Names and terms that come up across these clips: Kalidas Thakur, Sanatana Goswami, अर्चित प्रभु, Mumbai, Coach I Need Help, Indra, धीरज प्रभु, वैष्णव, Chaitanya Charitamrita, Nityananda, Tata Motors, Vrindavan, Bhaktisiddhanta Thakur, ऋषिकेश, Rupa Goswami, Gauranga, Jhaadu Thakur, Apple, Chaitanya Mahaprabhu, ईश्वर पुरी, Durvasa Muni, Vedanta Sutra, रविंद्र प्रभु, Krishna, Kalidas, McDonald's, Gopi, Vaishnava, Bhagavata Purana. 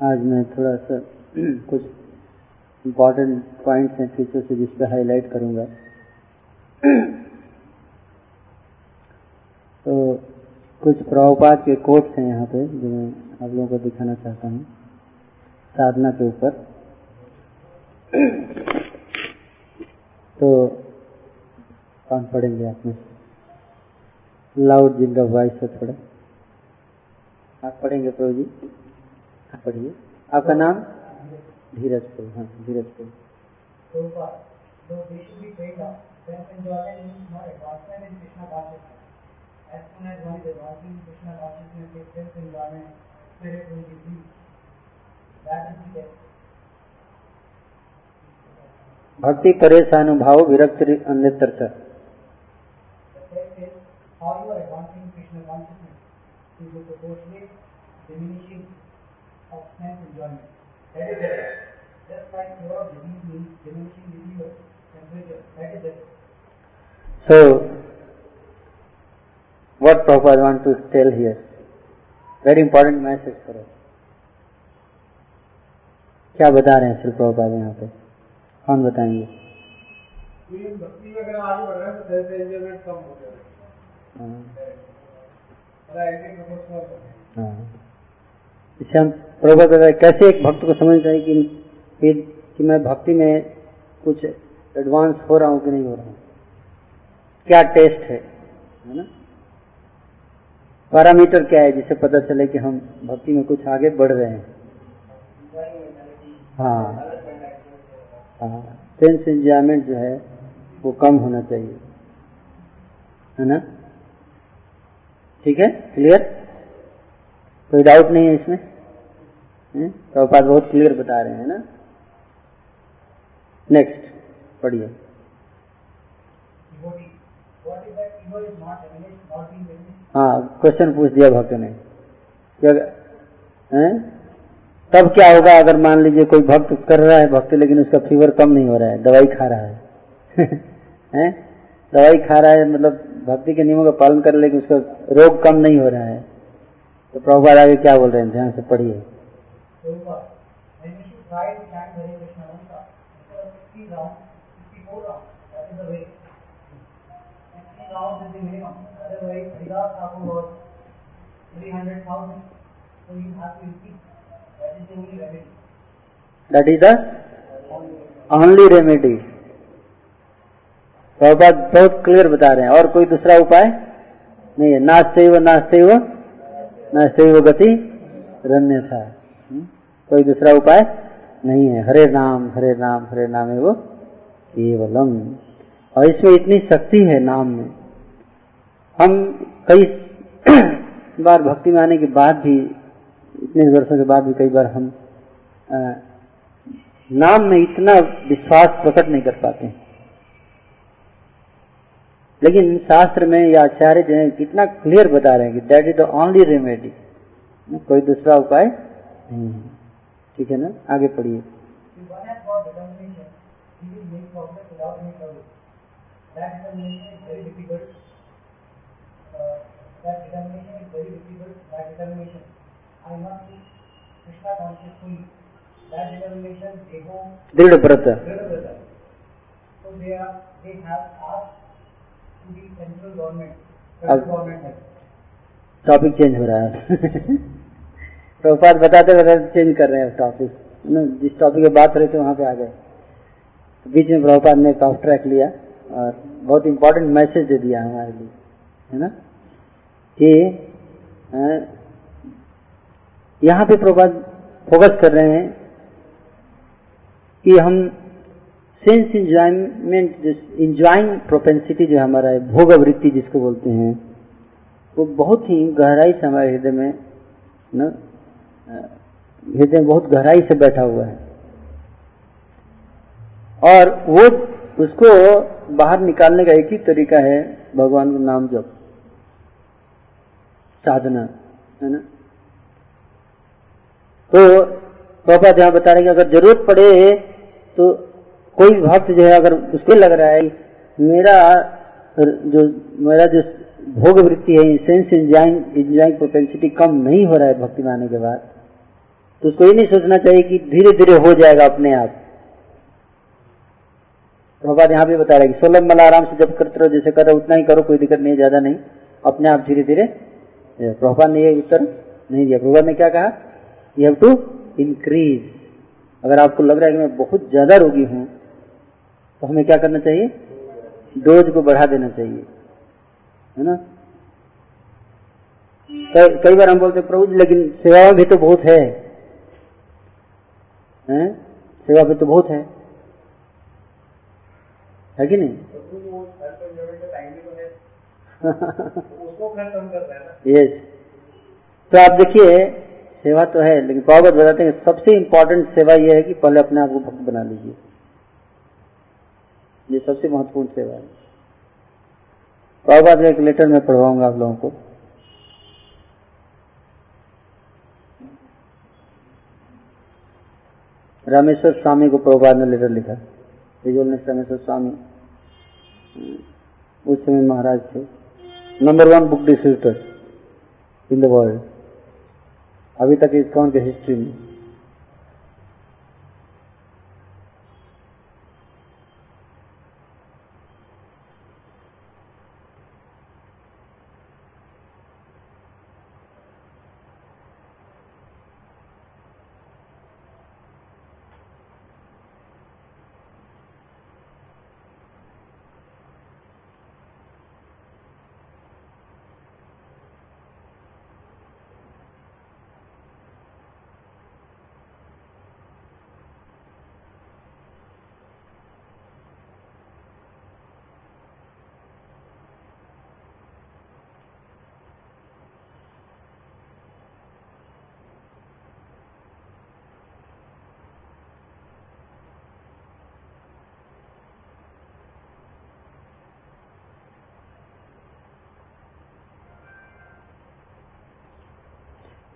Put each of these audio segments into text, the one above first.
आज मैं थोड़ा सा कुछ इम्पोर्टेंट पॉइंट्स हैं फीचर्स जिस पर हाईलाइट करूँगा। तो कुछ प्रभुपाद के कोट्स हैं यहाँ पे जो मैं आप लोगों को दिखाना चाहता हूँ साधना के ऊपर। तो कौन पढ़ेंगे आपने लाउड जिनका वॉइस है थोड़ा आप पढ़ेंगे प्रभु जी, आप पढ़िए। आपका नाम धीरज प्रभु। हाँ धीरज प्रभु। भक्ति करे सानुभाव विरक्त अन्यत्र। How you are advancing Krishna consciousness is with the proportionate diminishing of sense enjoyment. That is it. Just like your disease means diminishing the fever, temperature. That is it. So, what Prabhupada wants to tell here? Very important message for us. क्या बता रहे हैं श्री प्रभुपाद यहाँ पे? कौन बताएंगे? भक्ति में अगर आगे बढ़ रहे हैं तो जैसे एंजॉयमेंट कम हो जाएगा। इससे हम प्रभुपाद कैसे एक भक्त को समझ जाए कि मैं भक्ति में कुछ एडवांस हो रहा हूँ कि नहीं हो रहा हूँ, क्या टेस्ट है ना, पैरामीटर क्या है जिससे पता चले कि हम भक्ति में कुछ आगे बढ़ रहे हैं। हाँ, सेंस एंजॉयमेंट जो है वो कम होना चाहिए, है ना। ठीक है, क्लियर, कोई डाउट नहीं है इसमें। प्रभुपाद बहुत क्लियर बता रहे हैं ना। नेक्स्ट पढ़िए। हाँ, क्वेश्चन पूछ दिया भक्त ने, तब क्या होगा अगर मान लीजिए कोई भक्त कर रहा है भक्ति लेकिन उसका फीवर कम नहीं हो रहा है, दवाई खा रहा है। दवाई खा रहा है मतलब भक्ति के नियमों का पालन कर लेकिन उसका रोग कम नहीं हो रहा है। तो प्रभुपाद आगे क्या बोल रहे हैं, ध्यान से पढ़िए। That is the only remedy. Prabhupada बहुत क्लियर बता रहे हैं, और कोई दूसरा उपाय नहीं है। नास्ते वो गति रन्य था, कोई दूसरा उपाय नहीं है। हरे नाम हरे नाम हरे नाम है वो केवलम। और इसमें इतनी शक्ति है नाम में। हम कई बार भक्ति में आने के बाद भी, इतने वर्षों के बाद भी कई बार हम नाम में इतना विश्वास प्रकट नहीं कर पाते हैं। लेकिन शास्त्र में या आचार्य जो है कितना क्लियर बता रहे हैं कि that is the only remedy, कोई दूसरा उपाय नहीं है। ठीक है ना, आगे पढ़िए। दृढ़व्रत। टॉपिक चेंज हो रहा है। प्रभुपाद बताते बताते चेंज कर रहे हैं टॉपिक, ना जिस टॉपिक पे बात रहे थे वहाँ पे आ गए। बीच में प्रभुपाद ने एक ऑफ ट्रैक लिया और बहुत इम्पोर्टेंट मैसेज दे दिया हमारे लिए, है ना, कि यहाँ पे प्रभुपाद फोकस कर रहे हैं कि हम सेंस इंजॉयमेंट, इंजॉइंग प्रोपेंसिटी जो हमारा है, भोग वृत्ति जिसको बोलते हैं, वो बहुत ही गहराई से हमारे हृदय में, ना हृदय में बहुत गहराई से बैठा हुआ है। और वो उसको बाहर निकालने का एक ही तरीका है भगवान का नाम जप, साधना, है ना। तो प्रभुपाद यहाँ बता रहे हैं कि अगर जरूरत पड़े तो कोई भक्त जो है अगर उसको लग रहा है मेरा जो भोग वृत्ति है, सेंस इंजॉयमेंट पोटेंशियल कम नहीं हो रहा है भक्ति में आने के बाद, तो उसको ये नहीं सोचना चाहिए कि धीरे धीरे हो जाएगा अपने आप। भगवान यहाँ भी बता रहे हैं कि सोलह माला आराम से जब करते रहो, जैसे कर रहे हो उतना ही करो, कोई दिक्कत नहीं, ज्यादा नहीं, अपने आप धीरे धीरे। प्रभुपाद ने ये उत्तर नहीं दिया। प्रभुपाद ने क्या कहा, यू हैव टू इंक्रीज। अगर आपको लग रहा है कि मैं बहुत ज्यादा रोगी हूँ तो हमें क्या करना चाहिए, डोज को बढ़ा देना चाहिए, है ना। कई बार हम बोलते प्रभु जी लेकिन सेवा भी तो बहुत है, सेवा भी तो बहुत है कि नहीं। यस, तो आप देखिए सेवा तो है, लेकिन प्रभुपाद बताते हैं सबसे इम्पोर्टेंट सेवा यह है कि पहले अपने आप को भक्त बना लीजिए, ये सबसे महत्वपूर्ण सेवा है। प्रभुपाद एक लेटर में पढ़वाऊंगा आप लोगों को। रामेश्वर स्वामी को प्रभुपाद ने लेटर लिखा, रामेश्वर स्वामी उस समय महाराज थे, No. 1 book distributor in the world अभी तक ISKCON के हिस्ट्री में।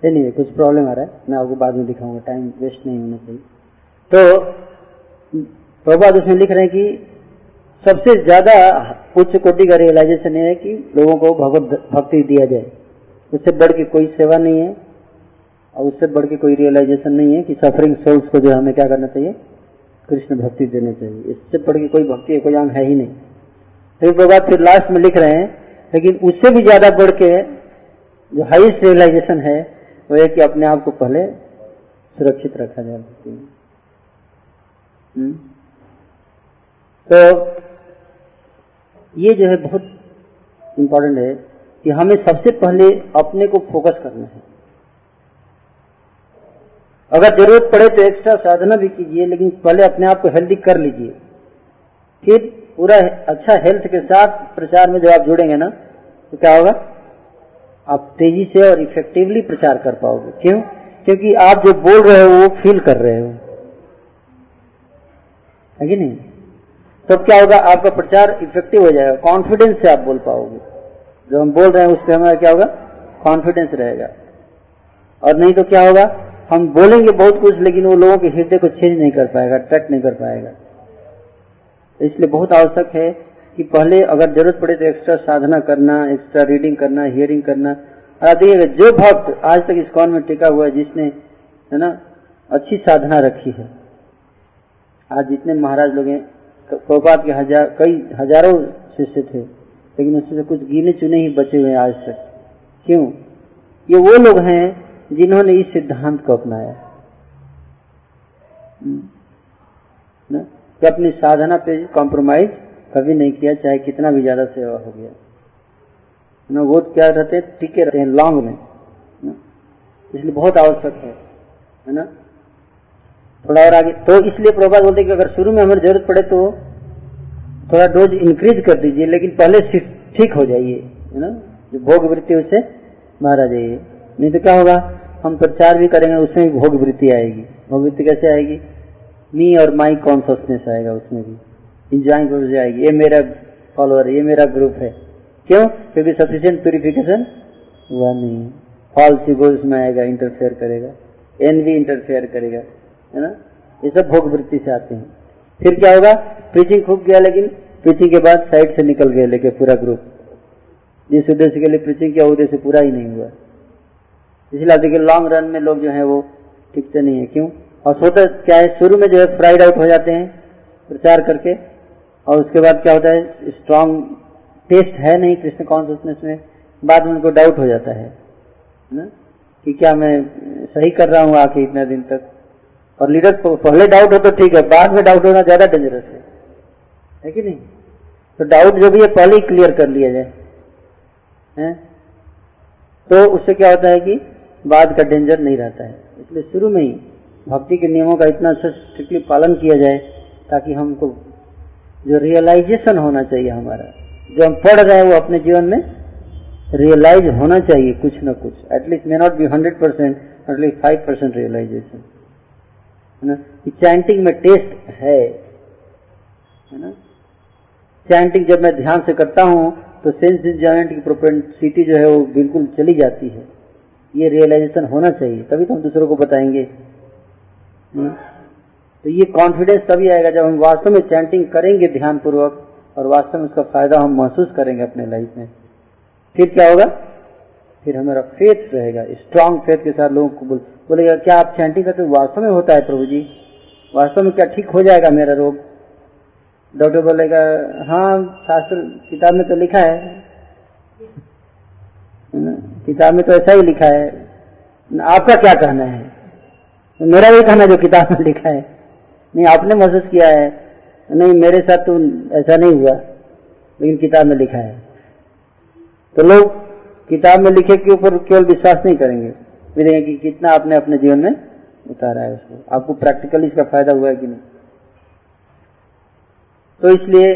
नहीं, कुछ प्रॉब्लम आ रहा है, मैं आपको बाद में दिखाऊंगा, टाइम वेस्ट नहीं होना चाहिए। तो प्रभुपाद उसमें लिख रहे हैं कि सबसे ज्यादा उच्च कोटि का रियलाइजेशन है कि लोगों को भगवत भक्ति दिया जाए, उससे बढ़ के कोई सेवा नहीं है और उससे बढ़ के कोई रियलाइजेशन नहीं है कि सफरिंग सोल्स को जो हमें क्या करना चाहिए, कृष्ण भक्ति देनी चाहिए, इससे बढ़ के कोई भक्ति कोई आम है ही नहीं। फिर प्रभुपाद फिर लास्ट में लिख रहे हैं लेकिन उससे भी ज्यादा बढ़ के जो हाईएस्ट रियलाइजेशन है वो है कि अपने आप को पहले सुरक्षित रखा जा सकती है। तो ये जो है बहुत इम्पोर्टेंट है कि हमें सबसे पहले अपने को फोकस करना है। अगर जरूरत पड़े तो एक्स्ट्रा साधना भी कीजिए, लेकिन पहले अपने आप को हेल्दी कर लीजिए, फिर पूरा अच्छा हेल्थ के साथ प्रचार में जब आप जुड़ेंगे ना तो क्या होगा, आप तेजी से और इफेक्टिवली प्रचार कर पाओगे। क्यों? क्योंकि आप जो बोल रहे हो वो फील कर रहे हो, है कि नहीं। तब क्या होगा, आपका प्रचार इफेक्टिव हो जाएगा, कॉन्फिडेंस से आप बोल पाओगे, जो हम बोल रहे हैं उसमें हमारा क्या होगा, कॉन्फिडेंस रहेगा। और नहीं तो क्या होगा, हम बोलेंगे बहुत कुछ लेकिन वो लोगों के हृदय को चेंज नहीं कर पाएगा, अट्रैक्ट नहीं कर पाएगा। इसलिए बहुत आवश्यक है कि पहले अगर जरूरत पड़े तो एक्स्ट्रा साधना करना, एक्स्ट्रा रीडिंग करना, हियरिंग करना। और आप देखिएगा जो भक्त आज तक ISKCON में टिका हुआ है, जिसने है ना अच्छी साधना रखी है, आज जितने महाराज लोग हैं, प्रभुपाद के कई हजारों शिष्य थे, लेकिन उसमें से कुछ गिने चुने ही बचे हुए हैं आज तक। क्यों? ये वो लोग हैं जिन्होंने इस सिद्धांत को अपनाया ना, तो अपनी साधना पे कॉम्प्रोमाइज कभी नहीं किया, चाहे कितना भी ज्यादा सेवा हो गया ना, वो क्या रहते, टिके रहते हैं लॉन्ग में ना? इसलिए बहुत आवश्यक है ना। थोड़ा और आगे तो इसलिए प्रभुपाद बोलते कि अगर शुरू में हमें जरूरत पड़े तो थोड़ा डोज इंक्रीज कर दीजिए, लेकिन पहले ठीक हो जाइए, है ना, जो भोग वृत्ति उससे बाहर आ जाइए। नहीं तो क्या होगा, हम प्रचार भी करेंगे उसमें भी भोग वृत्ति आएगी। भोग वृत्ति कैसे आएगी, मी और माई कॉन्शसनेस आएगा, उसमें भी इंजॉइंग हो जाएगी, ये मेरा फॉलोअर, ये मेरा ग्रुप है। क्यों? क्योंकि सफिशिएंट प्यूरिफिकेशन हुआ नहीं है, फॉल्स ईगोज में आएगा, इंटरफेयर करेगा, एनवी इंटरफेयर करेगा, है ना, ये सब भोग वृत्ति से आते हैं। फिर क्या होगा, प्रीचिंग खूब गया लेकिन प्रीचिंग के बाद साइड से निकल गया लेके पूरा ग्रुप, जिस उद्देश्य के लिए प्रीचिंग किया उद्देश्य पूरा ही नहीं हुआ। इसलिए लॉन्ग रन में लोग जो है वो ठीक से नहीं है। क्यों? और होता क्या है, शुरू में जो है फ्राइड आउट हो जाते हैं प्रचार करके, और उसके बाद क्या होता है, स्ट्रांग टेस्ट है नहीं कृष्ण कॉन्शियसनेस में, बाद में उनको डाउट हो जाता है ना कि क्या मैं सही कर रहा हूँ आके इतना दिन तक। और लीडर को पहले डाउट हो तो ठीक है, बाद में डाउट होना ज्यादा डेंजरस है कि नहीं। तो डाउट जो भी है पहले ही क्लियर कर लिया जाए है? तो उससे क्या होता है कि बाद का डेंजर नहीं रहता है। इसलिए शुरू में ही भक्ति के नियमों का इतना स्ट्रिक्टली पालन किया जाए ताकि हमको जो रियलाइजेशन होना चाहिए हमारा, जो हम पढ़ रहे हैं वो अपने जीवन में रियलाइज होना चाहिए कुछ ना कुछ, at least may not be 100%, at least 5% realisation है ना। चैंटिंग में टेस्ट है ना, चैंटिंग जब मैं ध्यान से करता हूँ तो सेंस इंजॉयमेंट की प्रोपेंसिटी जो है वो बिल्कुल चली जाती है। ये रियलाइजेशन होना चाहिए, तभी तो हम दूसरों को बताएंगे। तो ये कॉन्फिडेंस तभी आएगा जब हम वास्तव में चैंटिंग करेंगे ध्यानपूर्वक, और वास्तव में उसका फायदा हम महसूस करेंगे अपने लाइफ में। फिर क्या होगा, फिर हमारा फेथ रहेगा, स्ट्रांग फेथ के साथ लोगों को बोलेगा क्या आप चैंटिंग करते हो, वास्तव में होता है प्रभु जी, वास्तव में क्या ठीक हो जाएगा मेरा रोग। डॉक्टर बोलेगा हाँ शास्त्र किताब में तो लिखा है, किताब में तो ऐसा ही लिखा है, आपका क्या कहना है। मेरा ये कहना जो किताब में लिखा है, नहीं आपने महसूस किया है, नहीं मेरे साथ तो ऐसा नहीं हुआ, लेकिन किताब में लिखा है। तो लोग किताब में लिखे के ऊपर केवल विश्वास नहीं करेंगे, वे देखेंगे कि कितना आपने अपने जीवन में उतारा है उसको, आपको प्रैक्टिकली इसका फायदा हुआ है कि नहीं। तो इसलिए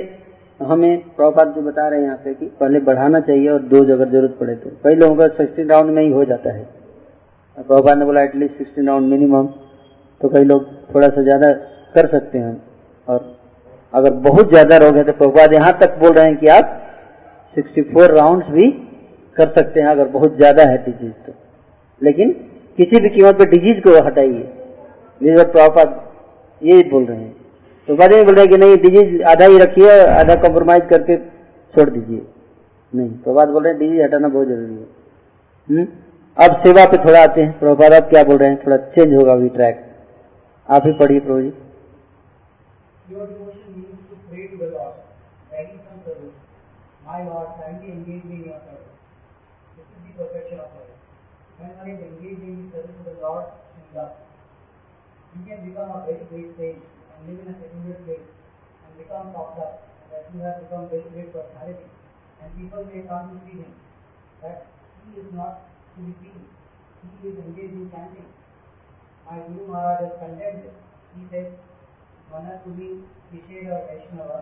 हमें प्रभुपाद जो बता रहे हैं यहाँ पे कि पहले बढ़ाना चाहिए और डोज अगर जरूरत पड़े तो। कई लोगों का 16 राउंड में ही हो जाता है, और प्रभुपाद ने बोला एटलीस्ट 16 राउंड मिनिमम, तो कई लोग थोड़ा सा ज्यादा कर सकते हैं। और अगर बहुत ज्यादा रोग है तो प्रभुपाद यहाँ तक बोल रहे हैं कि आप 64 राउंड भी कर सकते हैं अगर बहुत ज्यादा है डिजीज तो, लेकिन किसी भी कीमत पर डिजीज को हटाइए। प्रभुपाद यही बोल रहे हैं। तो बाद में बोल रहे कि नहीं डिजीज आधा ही रखिए, आधा कॉम्प्रोमाइज करके छोड़ दीजिए, नहीं। तो बाद बोल रहे हैं डिजीज हटाना बहुत जरूरी है। अब सेवा पे थोड़ा आते हैं प्रभुपाद, आप क्या बोल रहे हैं, थोड़ा चेंज होगा अभी ट्रैक, आप ही पढ़िए प्रभु जी। Live in a secondary place and become popular, that you have become very great personality, and people may come to see him, that he is not to be seen, he is engaged in chanting. My Guru Maharaj is condemned, he said, Mana Kuli Vishera Vaishnava,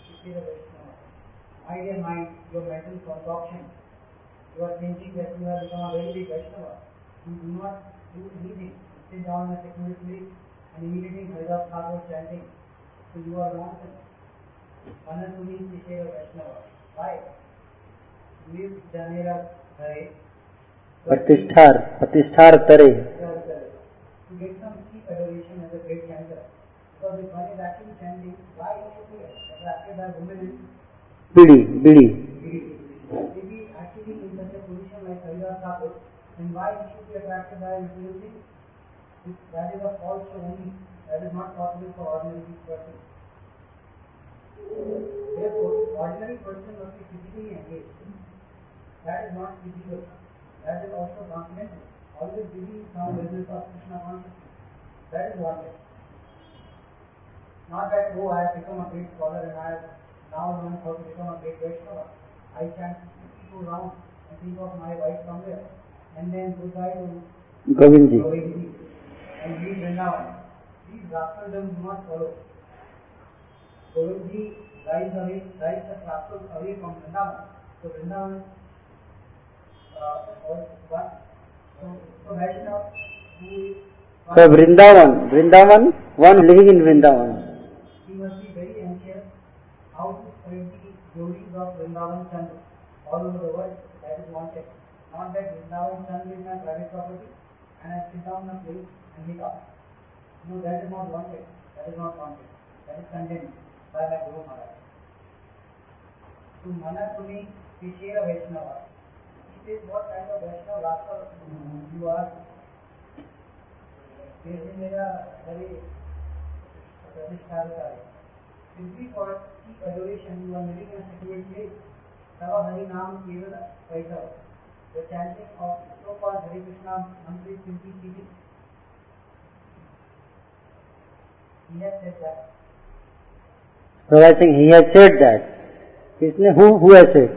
Vishera Vaishnava. My dear mind, your mental concoction, you are thinking that you have become a very big Vaishnava, you do not do anything, sit down in a secondary place, and immediately Kalidas was chanting, so you are wrong. Mana Kuli Vishera Vaishnava. Why? Live Janera Hare. Patishthar Tare. To get some cheap adoration as a great chanter. Because if one is actually chanting, why is it here? Attracted by women is... Bidi. If he is actually in such a position like Kalidas Thakur, then why he should be attracted by material things? That is a false only, that is not possible for ordinary person. Therefore, ordinary person must be physically engaged. That is not physical. That is also confidential. Always believe some business of Krishna consciousness. That is what it is. Not that, oh, I have become a great scholar and I have now learned how to become a great Vaishnava. I can go round and think of my wife somewhere and then goodbye to Govinda. And leave Vrindavan. These rascaldoms do not follow. Govinda drives the rascals away from Vrindavan. So Vrindavan was one. So Vaishnava who is one. So Vrindavan, one living in Vrindavan. He must be very anxious how to spread the glories of Vrindavan Chandra all over the world. That is wanted. Not that Vrindavan Chandra is my private property and I sit down and play. No, that is not wanted. That is condemned by the Guru Maharaj. So, Mana Kuli Vishera Vaishnava. It is what kind of Vaishnava you are. The chanting of so-called Hare Krishna Mantra is simply cheating. He has said that. So I think he has said that. Who has said?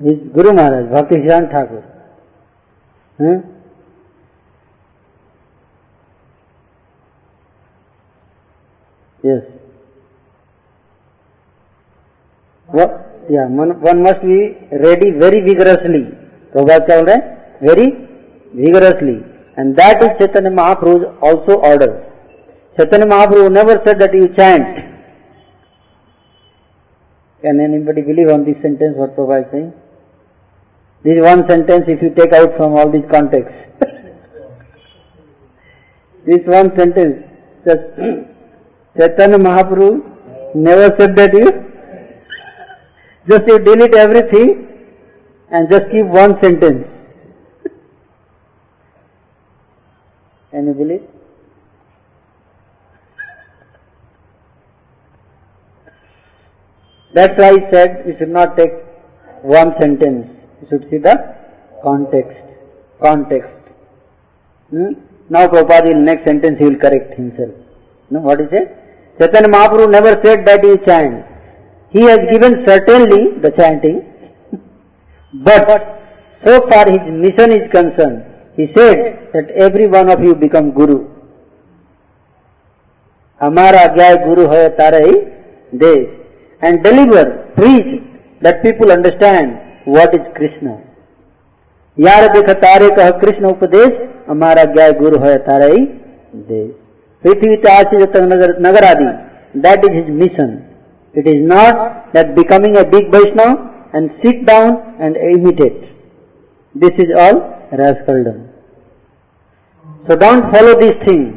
Guru Maharaj, Bhaktisiddhanta Thakur. Yes. What? Yeah, one must be ready very vigorously. Prabhupada tell that very vigorously. And that is Chaitanya Mahaprabhu's also order. Chaitanya Mahaprabhu never said that you chant. Can anybody believe on this sentence what Prabhupada is saying? This one sentence if you take out from all these contexts. This one sentence. Chaitanya Mahaprabhu never said that you. Just you delete everything and just keep one sentence. Can you believe? That's why I said you should not take one sentence. You should see the context. Now Prabhupada in the next sentence he will correct himself. No, what is it? Chaitanya Mahaprabhu never said that you chant. He has given certainly the chanting, but so far his mission is concerned, he said that every one of you become Guru. Hamara gya Guru hai tarai desh. And deliver, preach, that people understand what is Krishna. Yar dekha tare kah Krishna upadesh, hamara gya Guru hai tarai desh. Prithvi taasi jatang nagaradi, that is his mission. It is not that becoming a big Vaishnava and sit down and imitate. This is all rascaldom. So don't follow this thing.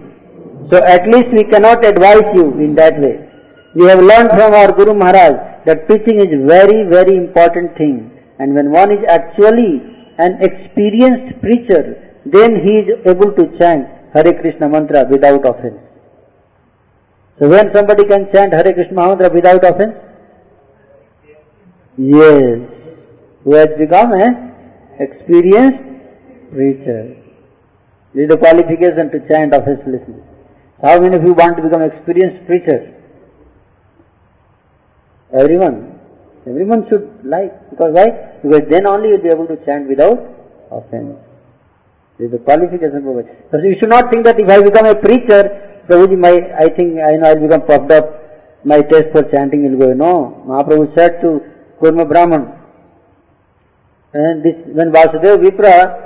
So at least we cannot advise you in that way. We have learned from our Guru Maharaj that preaching is very, very important thing. And when one is actually an experienced preacher, then he is able to chant Hare Krishna Mantra without offense. So when somebody can chant Hare Krishna Mantra without offense? Yes. Who has become an experienced preacher. This is the qualification to chant offenselessly. How many of you want to become experienced preachers? Everyone. Everyone should like. Because why? Because then only you will be able to chant without offense. This is the qualification for it. So you should not think that if I become a preacher, Prabhuji, I think I know I will become puffed up, my taste for chanting will go. No, Mahaprabhu said to Kurma Brahman, and this, when Vasudeva Vipra,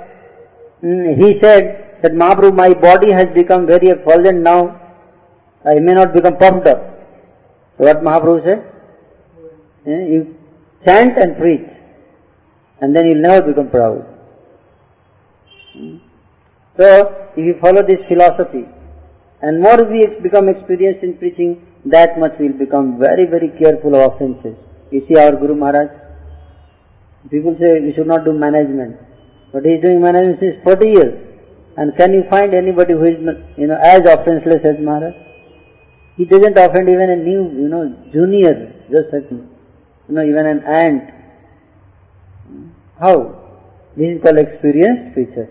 he said that Mahaprabhu, my body has become very effulgent now, I may not become puffed up. So what Mahaprabhu said? You chant and preach, and then you will never become proud. So, if you follow this philosophy, and more we become experienced in preaching, that much we will become very, very careful of offenses. You see our Guru Maharaj, people say we should not do management, but he is doing management since 40 years. And can you find anybody who is as offenseless as Maharaj? He doesn't offend even a new, junior, just like, even an ant. How? This is called experienced preacher.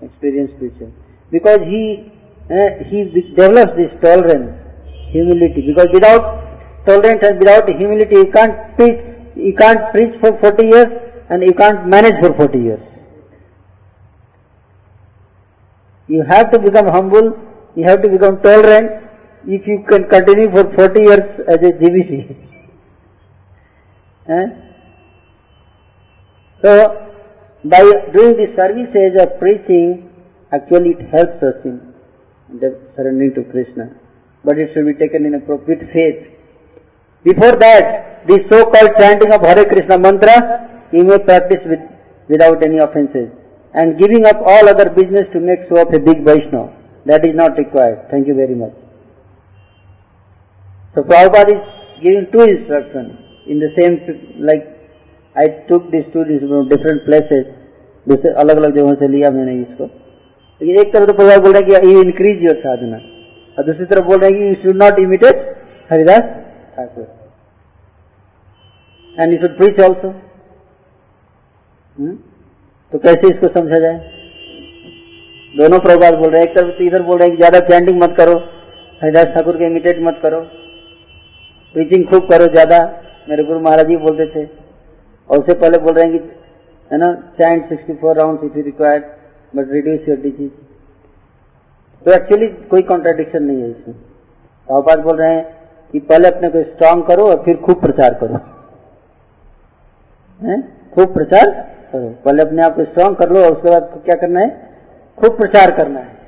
Experienced preacher. Because he develops this tolerance, humility. Because without tolerance and without humility, you can't preach for 40 years and you can't manage for 40 years. You have to become humble, you have to become tolerant if you can continue for 40 years as a GBC. So, by doing the services of preaching, actually it helps us in surrendering to Krishna. But it should be taken in appropriate faith. Before that, the so-called chanting of Hare Krishna Mantra, you may practice without any offenses. And giving up all other business to make show of a big Vaishnava, that is not required. Thank you very much. So Prabhupada is giving two instructions in the same, I took these two different places. दूसरे अलग अलग जगहों से लिया मैंने इसको। लेकिन एक तरफ तो परिवार बोल रहा है कि यू इंक्रीज योर साधना, और दूसरी तरफ बोल रहे हैं कि you should not imitate Haridas Thakur and you should preach also. तो कैसे इसको समझा जाए? दोनों प्रभाव बोल रहे हैं, एक तरफ तो इधर बोल रहे हैं कि ज्यादा चैंटिंग मत करो, हरिदास ठाकुर के इमिटेट मत करो, प्रीचिंग खूब करो ज्यादा, मेरे गुरु महाराज जी बोलते थे। और उससे पहले बोल रहे हैं कि है ना, chant 64 round if you required but reduce your disease. तो एक्चुअली कोई कॉन्ट्राडिक्शन नहीं है इसमें। प्रभुपाद बोल रहे हैं कि पहले अपने को स्ट्रांग करो और फिर खूब प्रचार करो, खूब प्रचार करो। पहले अपने आप को स्ट्रांग कर लो और उसके बाद क्या करना है? खूब प्रचार करना है।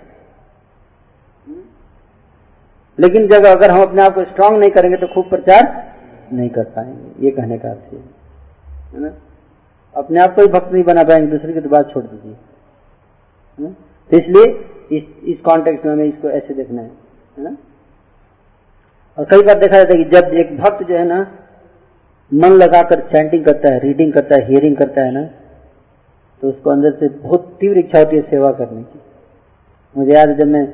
लेकिन जब अगर हम अपने आप को स्ट्रांग नहीं करेंगे तो खूब प्रचार नहीं कर पाएंगे, ये कहने का अर्थ है ना। अपने आप को ही भक्त नहीं बना पाएंगे, दूसरे की तो बात छोड़ दीजिए। तो इसलिए इस कॉन्टेक्स्ट में हमें इसको ऐसे देखना है ना? और कई बार देखा जाता है कि जब एक भक्त जो है ना मन लगाकर चैंटिंग करता है, रीडिंग करता है, हियरिंग करता है ना, तो उसको अंदर से बहुत तीव्र इच्छा होती है सेवा करने की। मुझे याद है जब मैं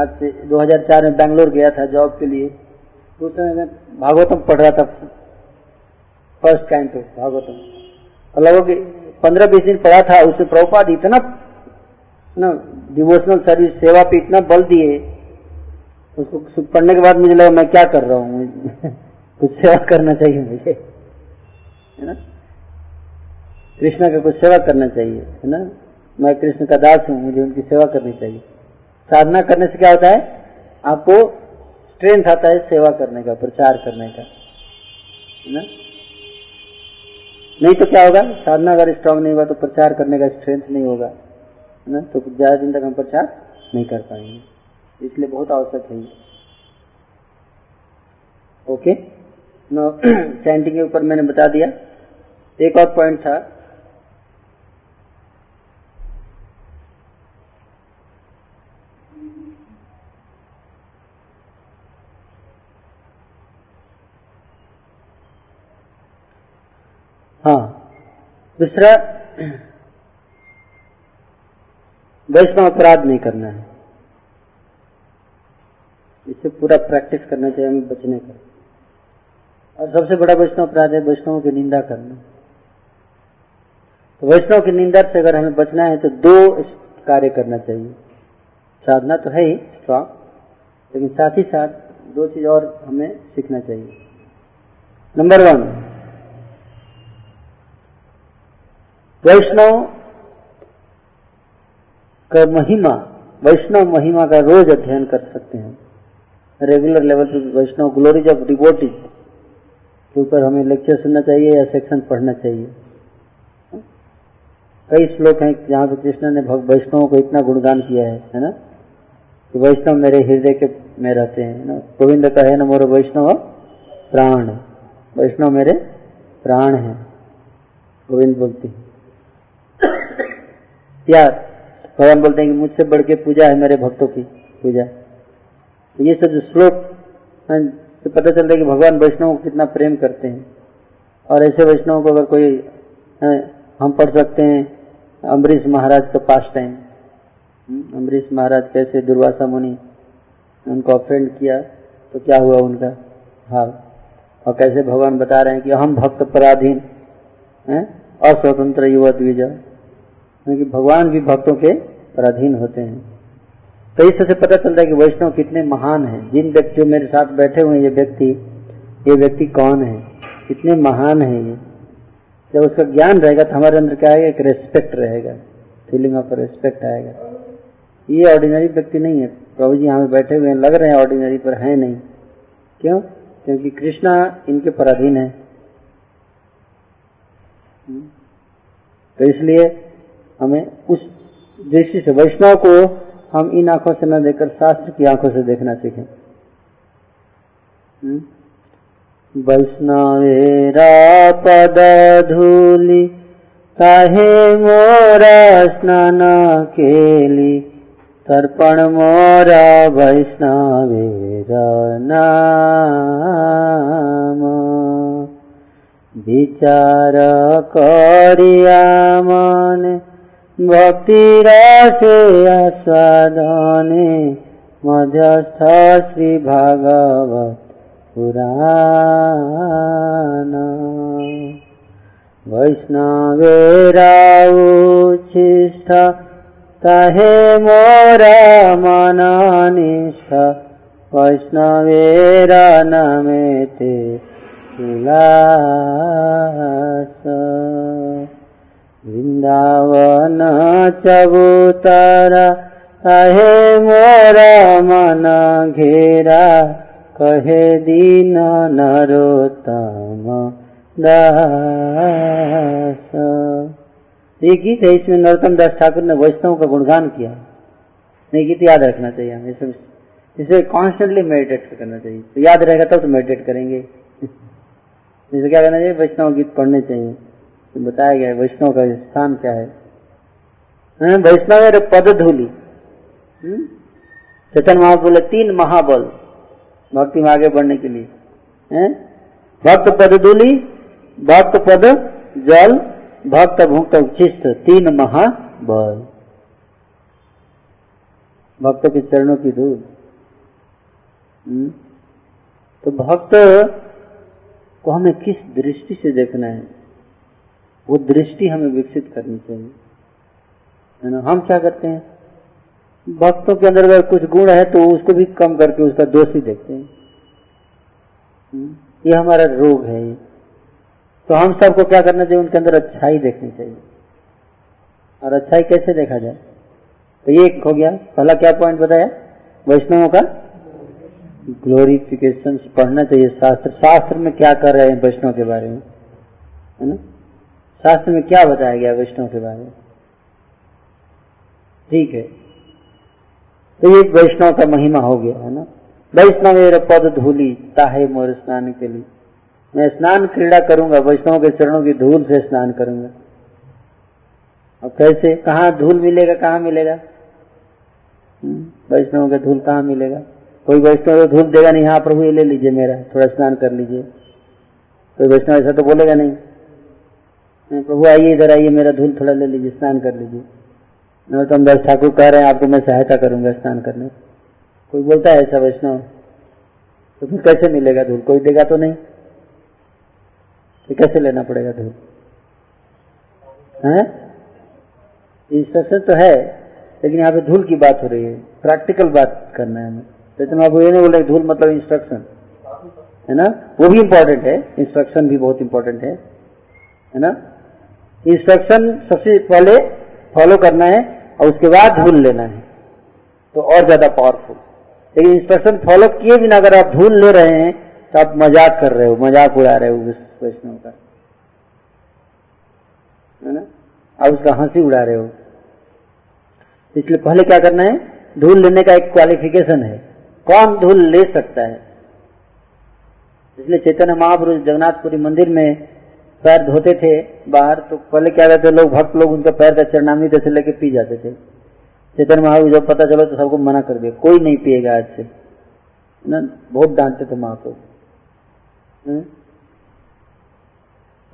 आज से 2004 में बैंगलोर गया था जॉब के लिए, तो उस समय मैं भागवतम पढ़ रहा था फर्स्ट टाइम पे भागवतम, और लगभग 15-20 दिन पढ़ा था। उससे प्रभुपाद इतना ना डिवोशनल सर्विस सेवा पे इतना बल दिए, उसको पढ़ने के बाद मुझे लगा मैं क्या कर रहा हूँ कुछ सेवा करना चाहिए मुझे, है ना, कृष्णा का कुछ सेवा करना चाहिए, है ना, मैं कृष्ण का दास हूँ, मुझे उनकी सेवा करनी चाहिए। साधना करने से क्या होता है? आपको स्ट्रेंथ आता है सेवा करने का, प्रचार करने का, है ना। नहीं तो क्या होगा? साधना अगर स्ट्रांग नहीं होगा तो प्रचार करने का स्ट्रेंथ नहीं होगा, है ना, तो ज्यादा दिन तक हम प्रचार नहीं कर पाएंगे। इसलिए बहुत आवश्यक है। ओके, चैंटिंग के ऊपर मैंने बता दिया। एक और पॉइंट था, हाँ, दूसरा वैष्णव अपराध नहीं करना है, इससे पूरा प्रैक्टिस करना चाहिए हमें बचने का। और सबसे बड़ा वैष्णव अपराध है वैष्णवों की निंदा करना। तो वैष्णव की निंदा से अगर हमें बचना है तो दो कार्य करना चाहिए। साधना तो है ही स्ट्रांग, लेकिन साथ ही साथ दो चीज और हमें सीखना चाहिए। नंबर 1, वैष्णव का महिमा, वैष्णव महिमा का रोज अध्ययन कर सकते हैं। रेगुलर लेवल पे वैष्णव ग्लोरीज ऑफ डिवोटीज के ऊपर हमें लेक्चर सुनना चाहिए या सेक्शन पढ़ना चाहिए। कई श्लोक हैं जहाँ पे कृष्ण ने वैष्णवों को इतना गुणगान किया है ना, कि वैष्णव मेरे हृदय के में रहते हैं ना। गोविंद का है न मोर वैष्णव प्राण, वैष्णव मेरे प्राण है, गोविंद बोलते हैं। या भगवान बोलते हैं कि मुझसे बढ़ के पूजा है मेरे भक्तों की पूजा। ये सब जो श्लोक से पता चलता है कि भगवान वैष्णवों को कितना प्रेम करते हैं। और ऐसे वैष्णवों को अगर कोई हम पढ़ सकते हैं अम्बरीश महाराज का पास्ट टाइम, अम्बरीश महाराज कैसे दुर्वासा मुनि उनको ऑफेंड किया तो क्या हुआ उनका हाल, और कैसे भगवान बता रहे हैं कि हम भक्त पराधीन और स्वतंत्र युवा द्विजा, क्योंकि भगवान भी भक्तों के पराधीन होते हैं। तो इससे पता चलता है कि वैष्णव कितने महान हैं। जिन व्यक्तियों मेरे साथ बैठे हुए हैं, ये व्यक्ति कौन है, कितने महान है ये। जब उसका ज्ञान रहेगा तो हमारे अंदर क्या आएगा? एक रेस्पेक्ट रहेगा, फीलिंग ऑफ रेस्पेक्ट आएगा। ये ऑर्डिनरी व्यक्ति नहीं है। प्रभु जी यहाँ बैठे हुए हैं, लग रहे हैं ऑर्डिनरी पर है नहीं। क्यों? क्योंकि कृष्णा इनके पराधीन है। तो इसलिए हमें उस दृष्टि से वैष्णव को हम इन आंखों से न देखकर शास्त्र की आंखों से देखना सीखें। वैष्णवेरा पद धूली ताहे मोरा स्नान केली, तर्पण मोरा वैष्णवेरा नाम, विचार करिया मन भक्ति राशे आसाधने मध्यस्थ श्री भागवत पुराण वैष्णवेराउच्छिष्ट ताहे मोरा मनानिष्ठ वैष्णवेरा नमेते उल्लास वृंदावन चबूतरा ताहे मोरा मन घेरा कहे दीन नरोत्तम दास। ये गीत है, इसमें नरोत्तम दास ठाकुर ने वैष्णव का गुणगान किया। ये गीत याद रखना चाहिए हमें, इसे कॉन्स्टेंटली मेडिटेट करना चाहिए, तो याद रहेगा तब तो मेडिटेट करेंगे। इसे क्या करना चाहिए, वैष्णव गीत पढ़ने चाहिए। तो बताया गया है वैष्णव का स्थान क्या है, वैष्णव पद धूली। चैतन्य महाप्रभु बोले तीन महाबल भक्ति में आगे बढ़ने के लिए, भक्त पद धूली, भक्त पद जल, भक्त भुक्त उच्छिष्ट, तीन महाबल भक्तों के चरणों की धूल। तो भक्त को हमें किस दृष्टि से देखना है, वो दृष्टि हमें विकसित करनी चाहिए, है ना। हम क्या करते हैं, भक्तों के अंदर अगर कुछ गुण है तो उसको भी कम करके उसका दोष ही देखते हैं, ये हमारा रोग है। तो हम सबको क्या करना चाहिए, उनके अंदर अच्छाई देखनी चाहिए। और अच्छाई कैसे देखा जाए, तो ये एक हो गया। पहला क्या पॉइंट बताया, वैष्णवों का ग्लोरिफिकेशन पढ़ना चाहिए। शास्त्र, शास्त्र में क्या कर रहे हैं वैष्णव के बारे में, है ना, शास्त्र में क्या बताया गया वैष्णव के बारे में, ठीक है। तो ये वैष्णव का महिमा हो गया, है ना। वैष्णवेर पद धूली ताहे मोर स्नान के लिए, मैं स्नान क्रीड़ा करूंगा, वैष्णव के चरणों की धूल से स्नान करूंगा। अब कैसे, कहाँ धूल मिलेगा, कहाँ मिलेगा, वैष्णव का धूल कहाँ मिलेगा। कोई वैष्णव तो धूल देगा नहीं, हाँ प्रभु ये ले लीजिए मेरा, थोड़ा स्नान कर लीजिए। कोई वैष्णव ऐसा तो बोलेगा नहीं, प्रभु आइए इधर आइए, मेरा धूल थोड़ा ले लीजिए, स्नान कर लीजिए। नरोत्तम दास ठाकुर कह रहे हैं आपको मैं सहायता करूंगा स्नान करने, कोई बोलता है ऐसा वैष्णव, तो फिर कैसे मिलेगा धूल, कोई देगा तो नहीं, तो कैसे लेना पड़ेगा धूल, है। इंस्ट्रक्शन तो है, लेकिन यहाँ पे धूल की बात हो रही है, प्रैक्टिकल बात करना है हमें। लेकिन आप ये नहीं बोले धूल मतलब इंस्ट्रक्शन, है ना, वो भी इम्पोर्टेंट है, इंस्ट्रक्शन भी बहुत इम्पोर्टेंट है ना। इंस्ट्रक्शन सबसे पहले फॉलो करना है और उसके बाद धूल लेना है, तो और ज्यादा पावरफुल। लेकिन इंस्ट्रक्शन फॉलो किए बिना अगर आप धूल ले रहे हैं तो आप मजाक कर रहे हो, मजाक उड़ा रहे हो वैष्णव का, है ना, आप उसका हंसी उड़ा रहे हो। इसलिए पहले क्या करना है, धूल लेने का एक क्वालिफिकेशन है, कौन धूल ले सकता है। इसलिए चैतन्य महाप्रभु जगन्नाथपुरी मंदिर में पैर धोते थे बाहर, तो पहले क्या करते लोग, भक्त लोग उनके पैर का चरणामृत से लेके पी जाते थे। चैतन्य महाप्रभु जब पता चलो तो सबको मना कर दिया, कोई नहीं पिएगा आज से, ना, बहुत डांटते थे महाप्रभु।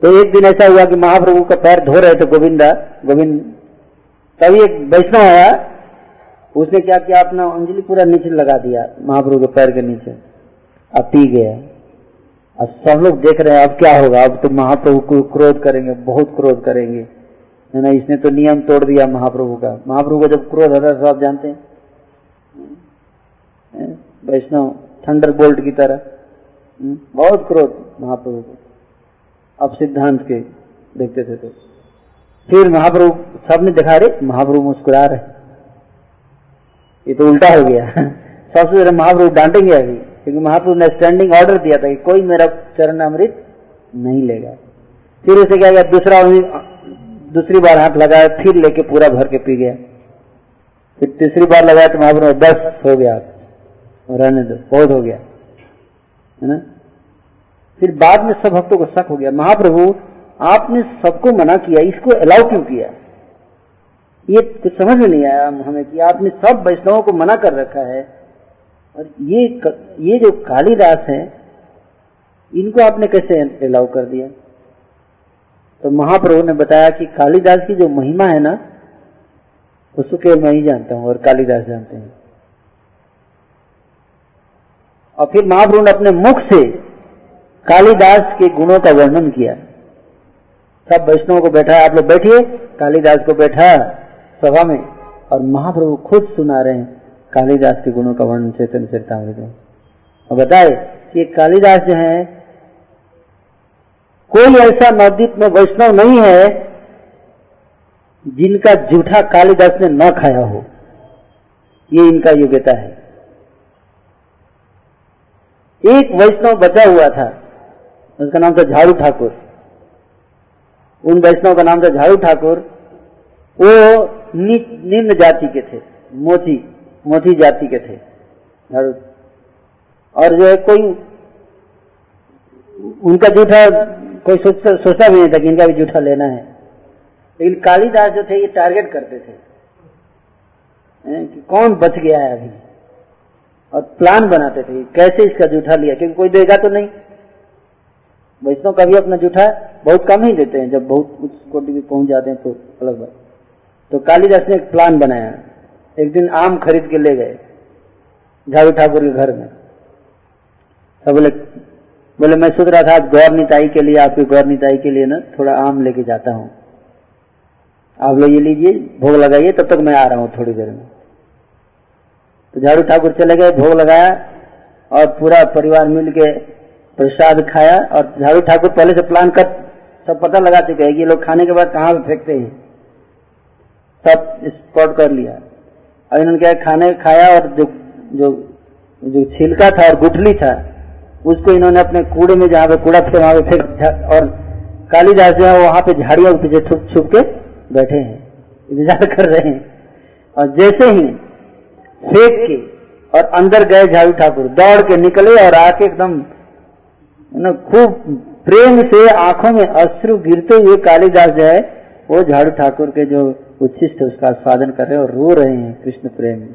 तो एक दिन ऐसा हुआ कि महाप्रभु का पैर धो रहे थे गोविंद, तभी एक वैष्णव आया, उसने क्या किया, अपना अंजलि पूरा नीचे लगा दिया महाप्रभु के पैर के नीचे, अब पी गया। अब सब लोग देख रहे हैं अब क्या होगा, अब तो महाप्रभु को क्रोध करेंगे, बहुत क्रोध करेंगे, है ना, इसने तो नियम तोड़ दिया महाप्रभु का। महाप्रभु को जब क्रोध होता है तो आप जानते हैं वैष्णव थंडर बोल्ट की तरह, बहुत क्रोध महाप्रभु को। अब सिद्धांत के देखते थे, तो फिर महाप्रभु, सबने दिखा रहे महाप्रभु मुस्कुरा रहे, ये तो उल्टा हो गया। सबसे पहले महाप्रभु डांटेंगे अभी, क्योंकि महाप्रभु ने स्टैंडिंग ऑर्डर दिया था कि कोई मेरा चरण अमृत नहीं लेगा। फिर उसे क्या गया, दूसरी बार हाथ लगाया, फिर लेके पूरा भर के पी गया। फिर तीसरी बार लगाया तो महाप्रभु 10 हो गया, रहने दो, बहुत हो गया, है ना। फिर बाद में सब भक्तों को शक हो गया, महाप्रभु आपने सबको मना किया, इसको अलाउ क्यों किया, ये कुछ समझ में नहीं आया हमें कि आपने सब वैष्णवों को मना कर रखा है। और ये जो कालिदास है इनको आपने कैसे अलाउ कर दिया। तो महाप्रभु ने बताया कि कालिदास की जो महिमा है ना, उसको केवल मैं ही जानता हूँ और कालिदास जानते हैं। और फिर महाप्रभु ने अपने मुख से कालिदास के गुणों का वर्णन किया। सब वैष्णवों को बैठा, आप लोग बैठिए, कालिदास को बैठा सभा में, और महाप्रभु खुद सुना रहे हैं कालिदास के गुणों का वर्णन चैतन्य चरितामृत में। और बताए कि कालिदास जो है, कोई ऐसा नवद्वीप में वैष्णव नहीं है जिनका जूठा कालिदास ने न खाया हो, ये इनका योग्यता है। एक वैष्णव बचा हुआ था, उसका नाम था झाड़ू ठाकुर। उन वैष्णव का नाम था झाड़ू ठाकुर। वो निम्न जाति के थे, मोती जाति के थे झाड़ू, और जो है कोई उनका जूठा कोई सोचता भी नहीं था कि इनका भी जूठा लेना है। लेकिन कालिदास जो थे ये टारगेट करते थे कि कौन बच गया है अभी, और प्लान बनाते थे कैसे इसका जूठा लिया, क्योंकि कोई देगा तो नहीं। वैष्णव कभी अपना जूठा बहुत कम ही देते हैं, जब बहुत उच्च कोटि में पहुंच जाते हैं तो अलग बात। तो कालिदास ने एक प्लान बनाया। एक दिन आम खरीद के ले गए झाड़ू ठाकुर के घर में। तो बोले मैं सोच रहा था आप गौरनिताई के लिए, आपके गौरनिताई के लिए ना थोड़ा आम लेके जाता हूँ, आप लोग ये लीजिए, भोग लगाइए, तब तक मैं आ रहा हूँ थोड़ी देर में। तो झाड़ू ठाकुर चले गए, भोग लगाया और पूरा परिवार मिल के प्रसाद खाया। और झाड़ू ठाकुर पहले से प्लान कर सब पता लगा चुके हैं कि ये लोग खाने के बाद कहाँ फेंकते हैं, सब स्पॉट कर लिया। और इन्होंने क्या खाने खाया, और जो जो जो छिलका था और गुठली था उसको इन्होंने अपने कूड़े में, जहाँ पे कूड़ा थे वहां पे फेंक। और कालिदास जो है वहां पे झाड़ियों के पीछे छुप छुप के बैठे हैं, इंतजार कर रहे हैं। और जैसे ही फेंक के और अंदर गए झाड़ू ठाकुर, दौड़ के निकले और आके एकदम खूब प्रेम से आंखों में अश्रु गिरते हुए कालिदास जो है वो झाड़ू ठाकुर के जो उच्छिष्ट उसका स्वादन कर रहे हैं और रो रहे हैं कृष्ण प्रेम में।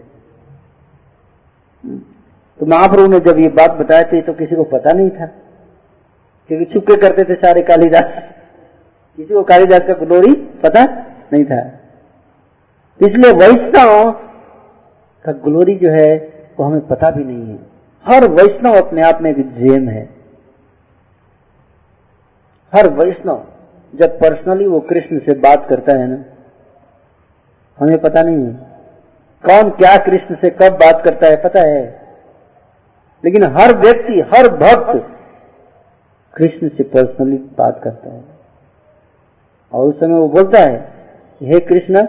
तो महाप्रभु ने जब ये बात बताया थी तो किसी को पता नहीं था, क्योंकि चुपके करते थे सारे कालिदास, किसी को कालिदास का ग्लोरी पता नहीं था। इसलिए वैष्णव का ग्लोरी जो है वो हमें पता भी नहीं है। हर वैष्णव अपने आप में एक जेम है। हर वैष्णव जब पर्सनली वो कृष्ण से बात करता है ना, हमें पता नहीं है कौन क्या कृष्ण से कब बात करता है, पता है, लेकिन हर व्यक्ति, हर भक्त कृष्ण से पर्सनली बात करता है। और उस समय वो बोलता है, हे कृष्ण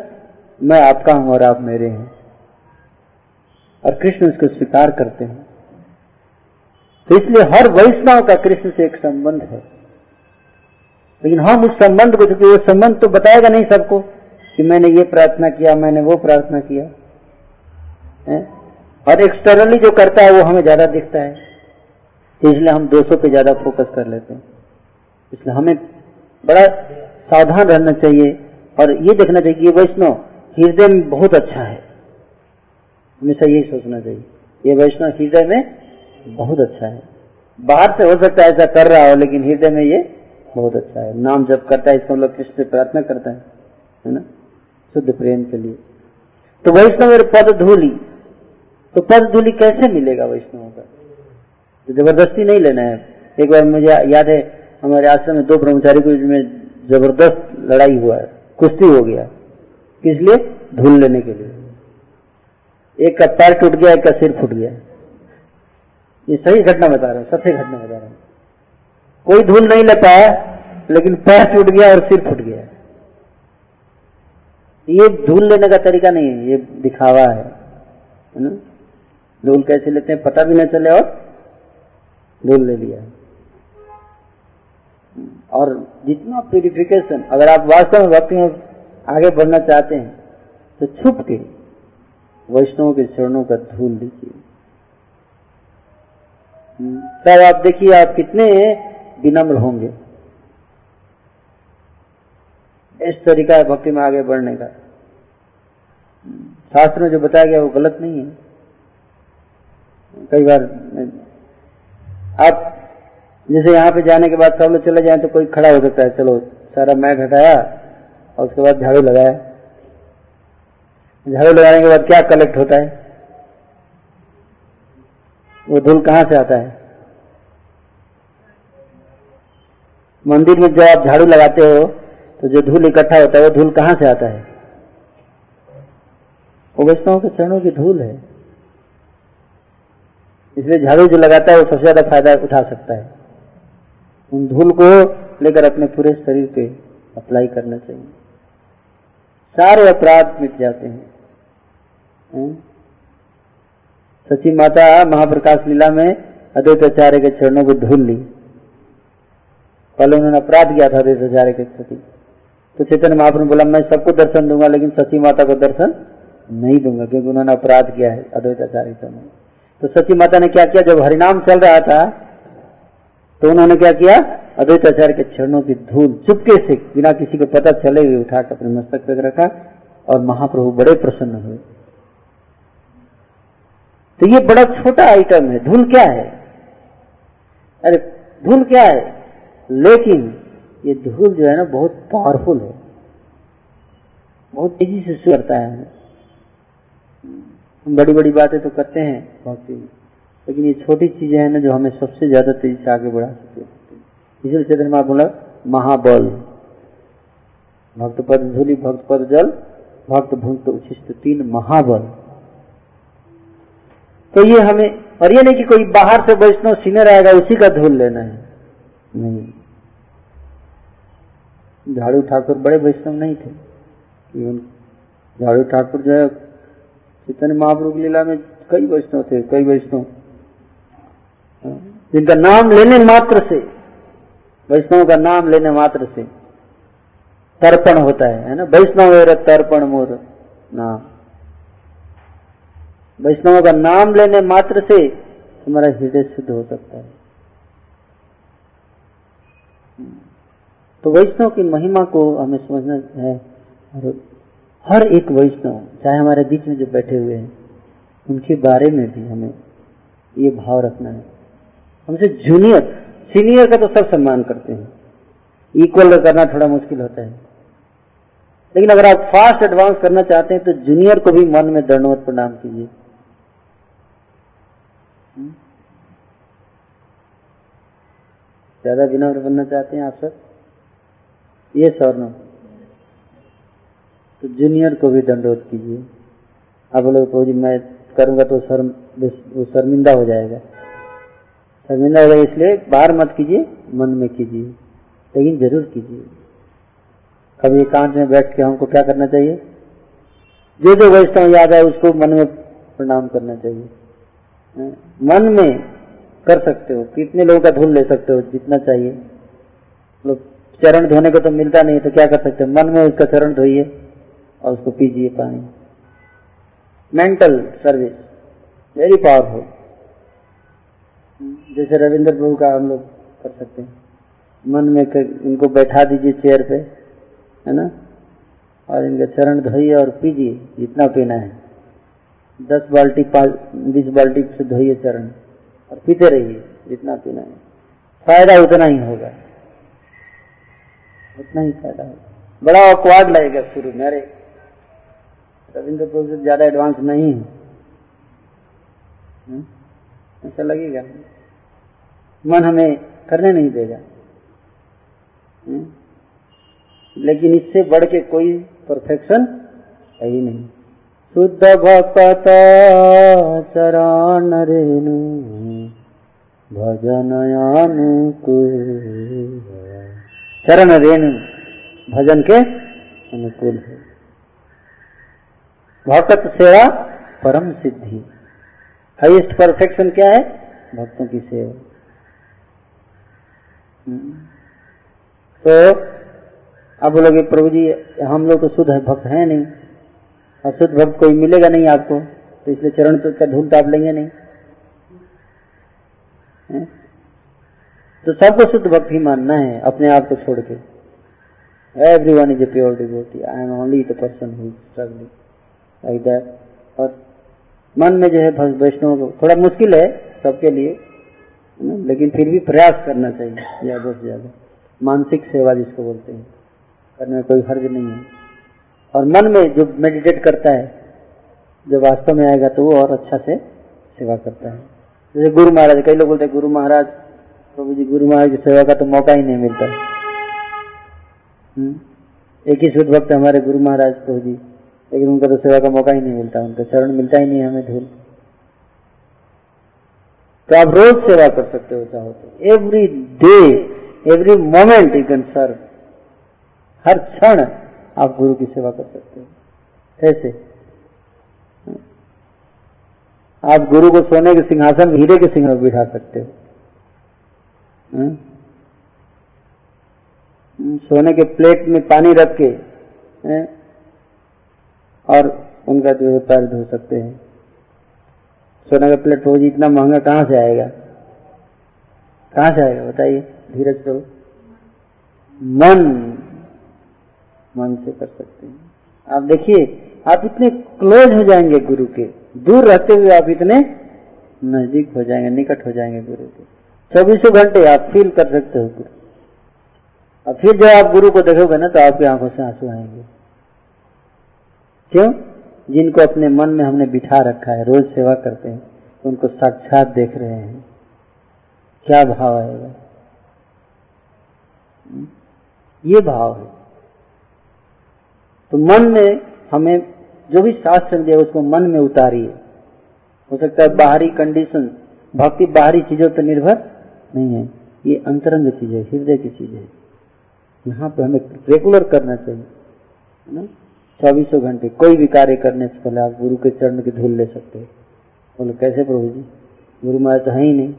मैं आपका हूं और आप मेरे हैं, और कृष्ण उसको स्वीकार करते हैं। तो इसलिए हर वैष्णव का कृष्ण से एक संबंध है। लेकिन हम उस संबंध को, क्योंकि वो संबंध तो बताएगा नहीं सबको कि मैंने ये प्रार्थना किया, मैंने वो प्रार्थना किया है? और एक्सटर्नली जो करता है वो हमें ज्यादा दिखता है, इसलिए हम दोषों पे ज्यादा फोकस कर लेते हैं। इसलिए हमें बड़ा सावधान रहना चाहिए और ये देखना चाहिए कि ये वैष्णव हृदय में बहुत अच्छा है। हमेशा यही सोचना चाहिए, ये वैष्णव हृदय में बहुत अच्छा है। बाहर से हो सकता है ऐसा कर रहा हो, लेकिन हृदय में ये बहुत अच्छा है। नाम जप करता है, इसमें लोग कृष्ण से प्रार्थना करता है ना, शुद्ध प्रेम के लिए। तो वैष्णव पद धूली, तो पद धूली कैसे मिलेगा वैष्णव का? तो जबरदस्ती नहीं लेना है। एक बार मुझे याद है हमारे आश्रम में दो ब्रह्मचारी को में जबरदस्त लड़ाई हुआ, कुश्ती हो गया। किस लिए? धूल लेने के लिए। एक का पैर टूट गया, एक का सिर फूट गया। ये सही घटना बता रहा हूँ, सत्य घटना बता रहा हूँ। कोई धूल नहीं ले पाया, लेकिन पैर टूट गया और सिर फूट गया। ये धूल लेने का तरीका नहीं है, ये दिखावा है ना। धूल कैसे लेते हैं पता भी न चले और धूल ले लिया। और जितना प्यूरिफिकेशन, अगर आप वास्तव में भक्ति में आगे बढ़ना चाहते हैं तो छुप के वैष्णव के चरणों का धूल लीजिए। तब आप देखिए आप कितने विनम्र होंगे। इस तरीका है भक्ति में आगे बढ़ने का। शास्त्र में जो बताया गया वो गलत नहीं है। कई बार आप जैसे यहाँ पे जाने के बाद सब लोग चले जाए तो कोई खड़ा हो सकता है, चलो सारा मैट हटाया और उसके बाद झाड़ू लगाया। झाड़ू लगाने के बाद क्या कलेक्ट होता है? वो धूल कहाँ से आता है? मंदिर में जब आप झाड़ू लगाते हो तो जो धूल इकट्ठा होता है वो धूल कहाँ से आता है? वो वैष्णव के चरणों की धूल है। इसलिए झाड़ू जो लगाता है वो सबसे ज्यादा फायदा उठा सकता है। उन धूल को लेकर अपने पूरे शरीर पे अप्लाई करना चाहिए, सारे अपराध मिट जाते हैं। सती माता महाप्रकाश लीला में अद्वैत आचार्य के चरणों को धूल ली। पहले उन्होंने अपराध किया था अद्वैत आचार्य के प्रति, तो चैतन्य महाप्रभु ने बोला मैं सबको दर्शन दूंगा लेकिन सती माता को दर्शन नहीं दूंगा क्योंकि उन्होंने अपराध किया है अद्वैत आचार्य के चरणों। तो सती माता ने क्या किया, जब हरिनाम चल रहा था तो उन्होंने क्या किया, अद्वैत आचार्य के चरणों की धूल चुपके से बिना किसी को पता चले हुए उठाकर अपने मस्तक पर रखा और महाप्रभु बड़े प्रसन्न हुए। तो ये बड़ा छोटा आइटम है, धूल क्या है, अरे धूल क्या है, लेकिन ये धूल जो है ना बहुत पावरफुल है, बहुत तेजी से सुधरता है। हम बड़ी बड़ी बातें तो करते हैं भक्ति में, लेकिन ये छोटी चीजें हैं ना जो हमें सबसे ज्यादा तेजी से आगे बढ़ा सकती है। इसलिए चैतन्य महाप्रभु महाबल भक्त पद धूलि भक्त पद जल भक्त भुक्त उच्छिष्ट, तीन महाबल। तो ये हमें, और ये नहीं कि कोई बाहर से वैष्णव सीनियर आएगा उसी का धूल लेना है, नहीं। झाड़ू ठाकुर बड़े वैष्णव नहीं थे। झाड़ू ठाकुर जो है चैतन्य महाप्रभु की लीला में कई वैष्णव थे, कई वैष्णव जिनका नाम लेने मात्र से, वैष्णव का नाम लेने मात्र से तर्पण होता है ना, वैष्णव तर्पण मोर नाम। वैष्णव का नाम लेने मात्र से हमारा हृदय शुद्ध हो सकता है। तो वैष्णव की महिमा को हमें समझना है। हर एक वैष्णव चाहे हमारे बीच में जो बैठे हुए हैं उनके बारे में भी हमें ये भाव रखना है। हमसे जूनियर सीनियर का तो सब सम्मान करते हैं, इक्वल करना थोड़ा मुश्किल होता है, लेकिन अगर आप फास्ट एडवांस करना चाहते हैं तो जूनियर को भी मन में दंडवत प्रणाम कीजिए। ज्यादा विनम्र बनना चाहते हैं आप सब, ये सौर्ण तो जूनियर को भी दंडवत कीजिए। आप लोग प्रभु जी मैं करूंगा तो वो शर्मिंदा हो जाएगा, शर्मिंदा होगा, इसलिए बाहर मत कीजिए, मन में कीजिए, लेकिन जरूर कीजिए। कभी एकांत में बैठ के हमको क्या करना चाहिए, जो जो वैष्णव याद आए उसको मन में प्रणाम करना चाहिए। मन में कर सकते हो, कितने लोगों का धूल ले सकते हो जितना चाहिए। लोग चरण धोने को तो मिलता नहीं, तो क्या कर सकते हो, मन में उसका चरण धोइए और उसको पीजिए पानी। मेंटल सर्विस वेरी पावरफुल, जैसे रविंद्र प्रभु का हम लोग कर सकते हैं। मन में इनको बैठा दीजिए चेयर पे, है ना, और इनके चरण धोइए और पीजिए जितना पीना है। 10 बाल्टी 20 बाल्टी से धोइए चरण और पीते रहिए जितना पीना है, फायदा उतना ही होगा, उतना ही फायदा होगा। बड़ा ऑकवर्ड लगेगा शुरू में, अरे रविंद्र प्रभु से ज्यादा एडवांस नहीं है, ऐसा लगेगा, मन हमें करने नहीं देगा। लेकिन इससे बढ़ के कोई परफेक्शन है ही नहीं। शुद्ध भक्त चरण रेणु भजन अनुकूल, चरण रेणु भजन के अनुकूल है। भक्त सेवा परम सिद्धि, हाईएस्ट परफेक्शन क्या है, भक्तों की सेवा। तो आप बोलोगे प्रभु जी हम लोग तो शुद्ध भक्त हैं नहीं, अशुद्ध भक्त कोई मिलेगा नहीं आपको, तो इसलिए चरण का धूल तो आप लेंगे नहीं है? तो सबको शुद्ध भक्त ही मानना है अपने आप को छोड़ के। Everyone is a pure devotee. I am only the person who is struggling like that. और मन में जो है वैष्णव को थोड़ा मुश्किल है सबके लिए, लेकिन फिर भी प्रयास करना चाहिए ज्यादा से ज्यादा। मानसिक सेवा जिसको बोलते हैं, करने में कोई हर्ज नहीं है। और मन में जो मेडिटेट करता है जो वास्तव में आएगा तो वो और अच्छा से सेवा करता है। जैसे गुरु महाराज, कई लोग बोलते हैं गुरु महाराज, प्रभु जी गुरु महाराज की सेवा का तो मौका ही नहीं मिलता। एक ही शुद्ध भक्त हमारे गुरु महाराज प्रभु जी, लेकिन उनका तो सेवा का मौका ही नहीं मिलता, उनका चरण मिलता ही नहीं हमें धूल। तो आप रोज सेवा कर सकते हो, चाहो तो every day every moment you can serve. हर क्षण आप गुरु की सेवा कर सकते हो। ऐसे आप गुरु को सोने के सिंहासन, हीरे के सिंहासन पर बिठा सकते हो। सोने के प्लेट में पानी रख के और उनका जो है पैर धो सकते हैं। सोने का प्लेट हो जी इतना महंगा कहाँ से आएगा, कहाँ से आएगा बताइए? धीरज करो, मन मन से कर सकते हैं। आप देखिए, आप इतने क्लोज हो जाएंगे गुरु के, दूर रहते हुए आप इतने नजदीक हो जाएंगे, निकट हो जाएंगे गुरु के। 24 घंटे आप फील कर सकते हो गुरु। और फिर जब आप गुरु को देखोगे ना तो आपकी आंखों से आंसू आएंगे। क्यों? जिनको अपने मन में हमने बिठा रखा है, रोज सेवा करते हैं, उनको साक्षात देख रहे हैं, क्या भाव आएगा? ये भाव है। तो मन में हमें जो भी शास्त्र दिया उसको मन में उतारिए। हो सकता है बाहरी कंडीशन, भक्ति बाहरी चीजों पर निर्भर नहीं है, ये अंतरंग चीज है, हृदय की चीज है। यहाँ पे हमें रेगुलर करना चाहिए ना, 24 घंटे। कोई भी कार्य करने से पहले आप गुरु के चरण की धूल ले सकते हैं। बोले कैसे प्रभु जी, गुरु महाराज तो है ही नहीं।